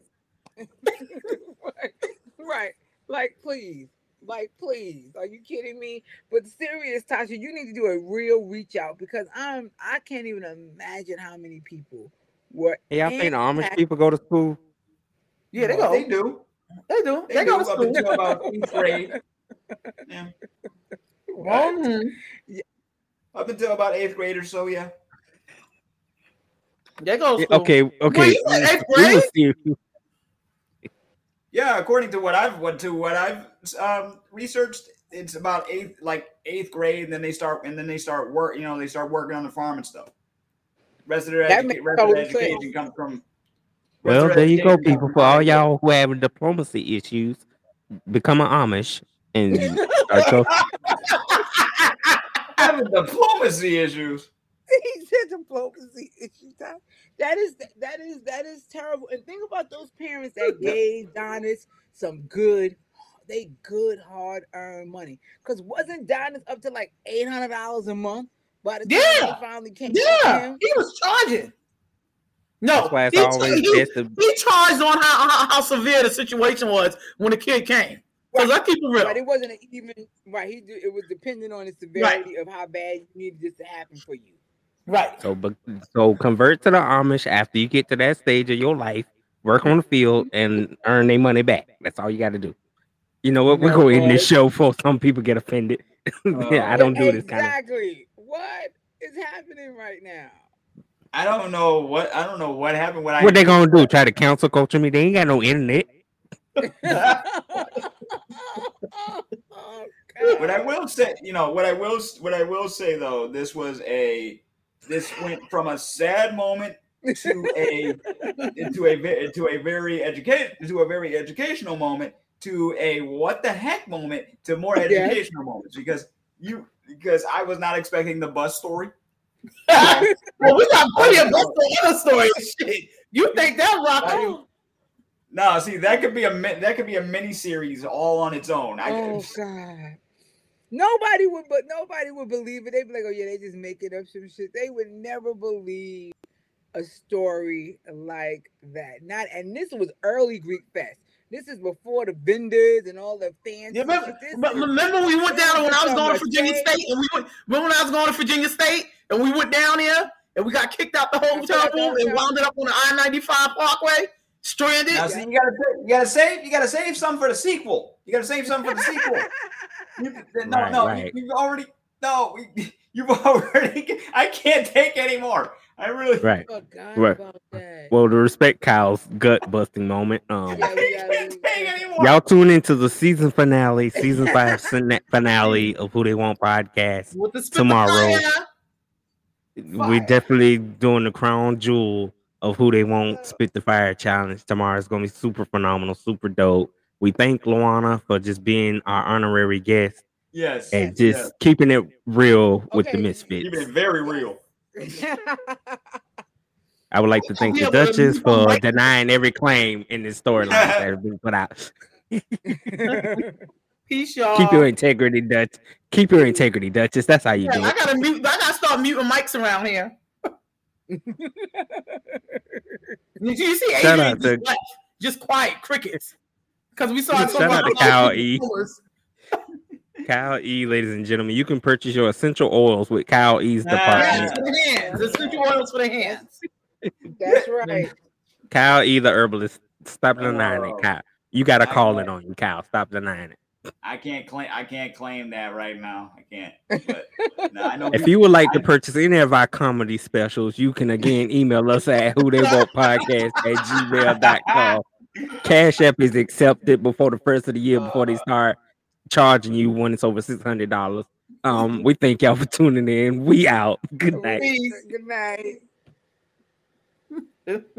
Right, right, like please. Like, please, are you kidding me? But serious, Tasha, you need to do a real reach out, because I'm I can't even imagine how many people were. Yeah, hey, I think Amish people go to school. Yeah, they go. They do. They do. They, they do go to school about eighth grade. Yeah. Right. Mm-hmm. Yeah. Up until about eighth grade or so, yeah. They go to school. Okay, okay. Wait, we, we yeah, according to what I've what to what I've um, researched, it's about eighth, like eighth grade, and then they start and then they start work. You know, they start working on the farm and stuff. Rest of their, educa- rest of their education comes from. Well, there you go, people. For all y'all who have diplomacy issues, become an Amish and start having diplomacy issues. He said diplomacy issues. That is that is that is terrible. And think about those parents that gave Donis some good, they good hard earned money. Because wasn't Donis up to like eight hundred dollars a month by the time yeah. he finally came? Yeah, he was charging. No, he, he, he charged on how, how how severe the situation was when the kid came. Because right. I keep it real. Right. It wasn't even right. He did, it was dependent on the severity right. of how bad you needed this to happen for you. Right. So, but so convert to the Amish after you get to that stage of your life. Work on the field and earn their money back. That's all you got to do. You know what? We're going to end this show before some people get offended. Uh, yeah, I don't do exactly. this kind of. Exactly. What is happening right now? I don't know what I don't know what happened. What, what I they gonna do? Try to counsel culture me? They ain't got no internet. What I will say, you know, what I will what I will say though, this was a this went from a sad moment to a into a to a very educate to a very educational moment to a what the heck moment to more educational yeah. moments because you because I was not expecting the bus story. Well, we got plenty of other stories. Shit, you think that rock? No, see that could be a that could be a mini series all on its own. I oh guess. God, nobody would, but nobody would believe it. They'd be like, "Oh yeah, they just make it up some shit." They would never believe a story like that. Not, and this was early Greek Fest. This is before the vendors and all the fans. Yeah, but, but remember we went down when I was going to Virginia State, and we went. Remember when I was going to Virginia State, and we went down here, and we got kicked out the hotel room, and wound up on the I ninety-five Parkway, stranded. Now, see, you gotta, you gotta save, you gotta save some for the sequel. You gotta save some for the sequel. You, no, right, no, right. You, you've already no, you've already. I can't take anymore. I really right. right. Well, to respect Kyle's gut busting moment. Um, yeah, can't take y'all tune into the season finale, season five finale of Who They Want podcast with the tomorrow. Fire. We're definitely doing the crown jewel of Who They Want Spit the Fire challenge tomorrow. It's gonna be super phenomenal, super dope. We thank Luana for just being our honorary guest. Yes, and just yes. keeping it real with okay. the misfits. Keeping it very real. I would like to thank the Duchess for denying every claim in this storyline that has been put out. Peace, y'all. Keep your integrity, Dutch. Keep your integrity, Duchess. That's how you yeah, do it. I gotta mute. I gotta start muting mics around here. Did you see? Shout Adrian out to just, just quiet crickets because we saw. Shout so out to Kyle E. Kyle E, ladies and gentlemen, you can purchase your essential oils with Kyle E's department. Yes, for the hands. Essential oils for the hands. That's right. Kyle E, the herbalist. Stop denying oh. it, Kyle. You got to call it on you, Kyle. Stop denying it. I can't claim. I can't claim that right now. I can't. But, but, no, I know if you would like to purchase any of our comedy specials, you can again email us at who they want podcast at gmail dot com. Cash App is accepted before the first of the year, before they start charging you when it's over six hundred dollars. Um, we thank y'all for tuning in. We out. Good night. Peace. Good night.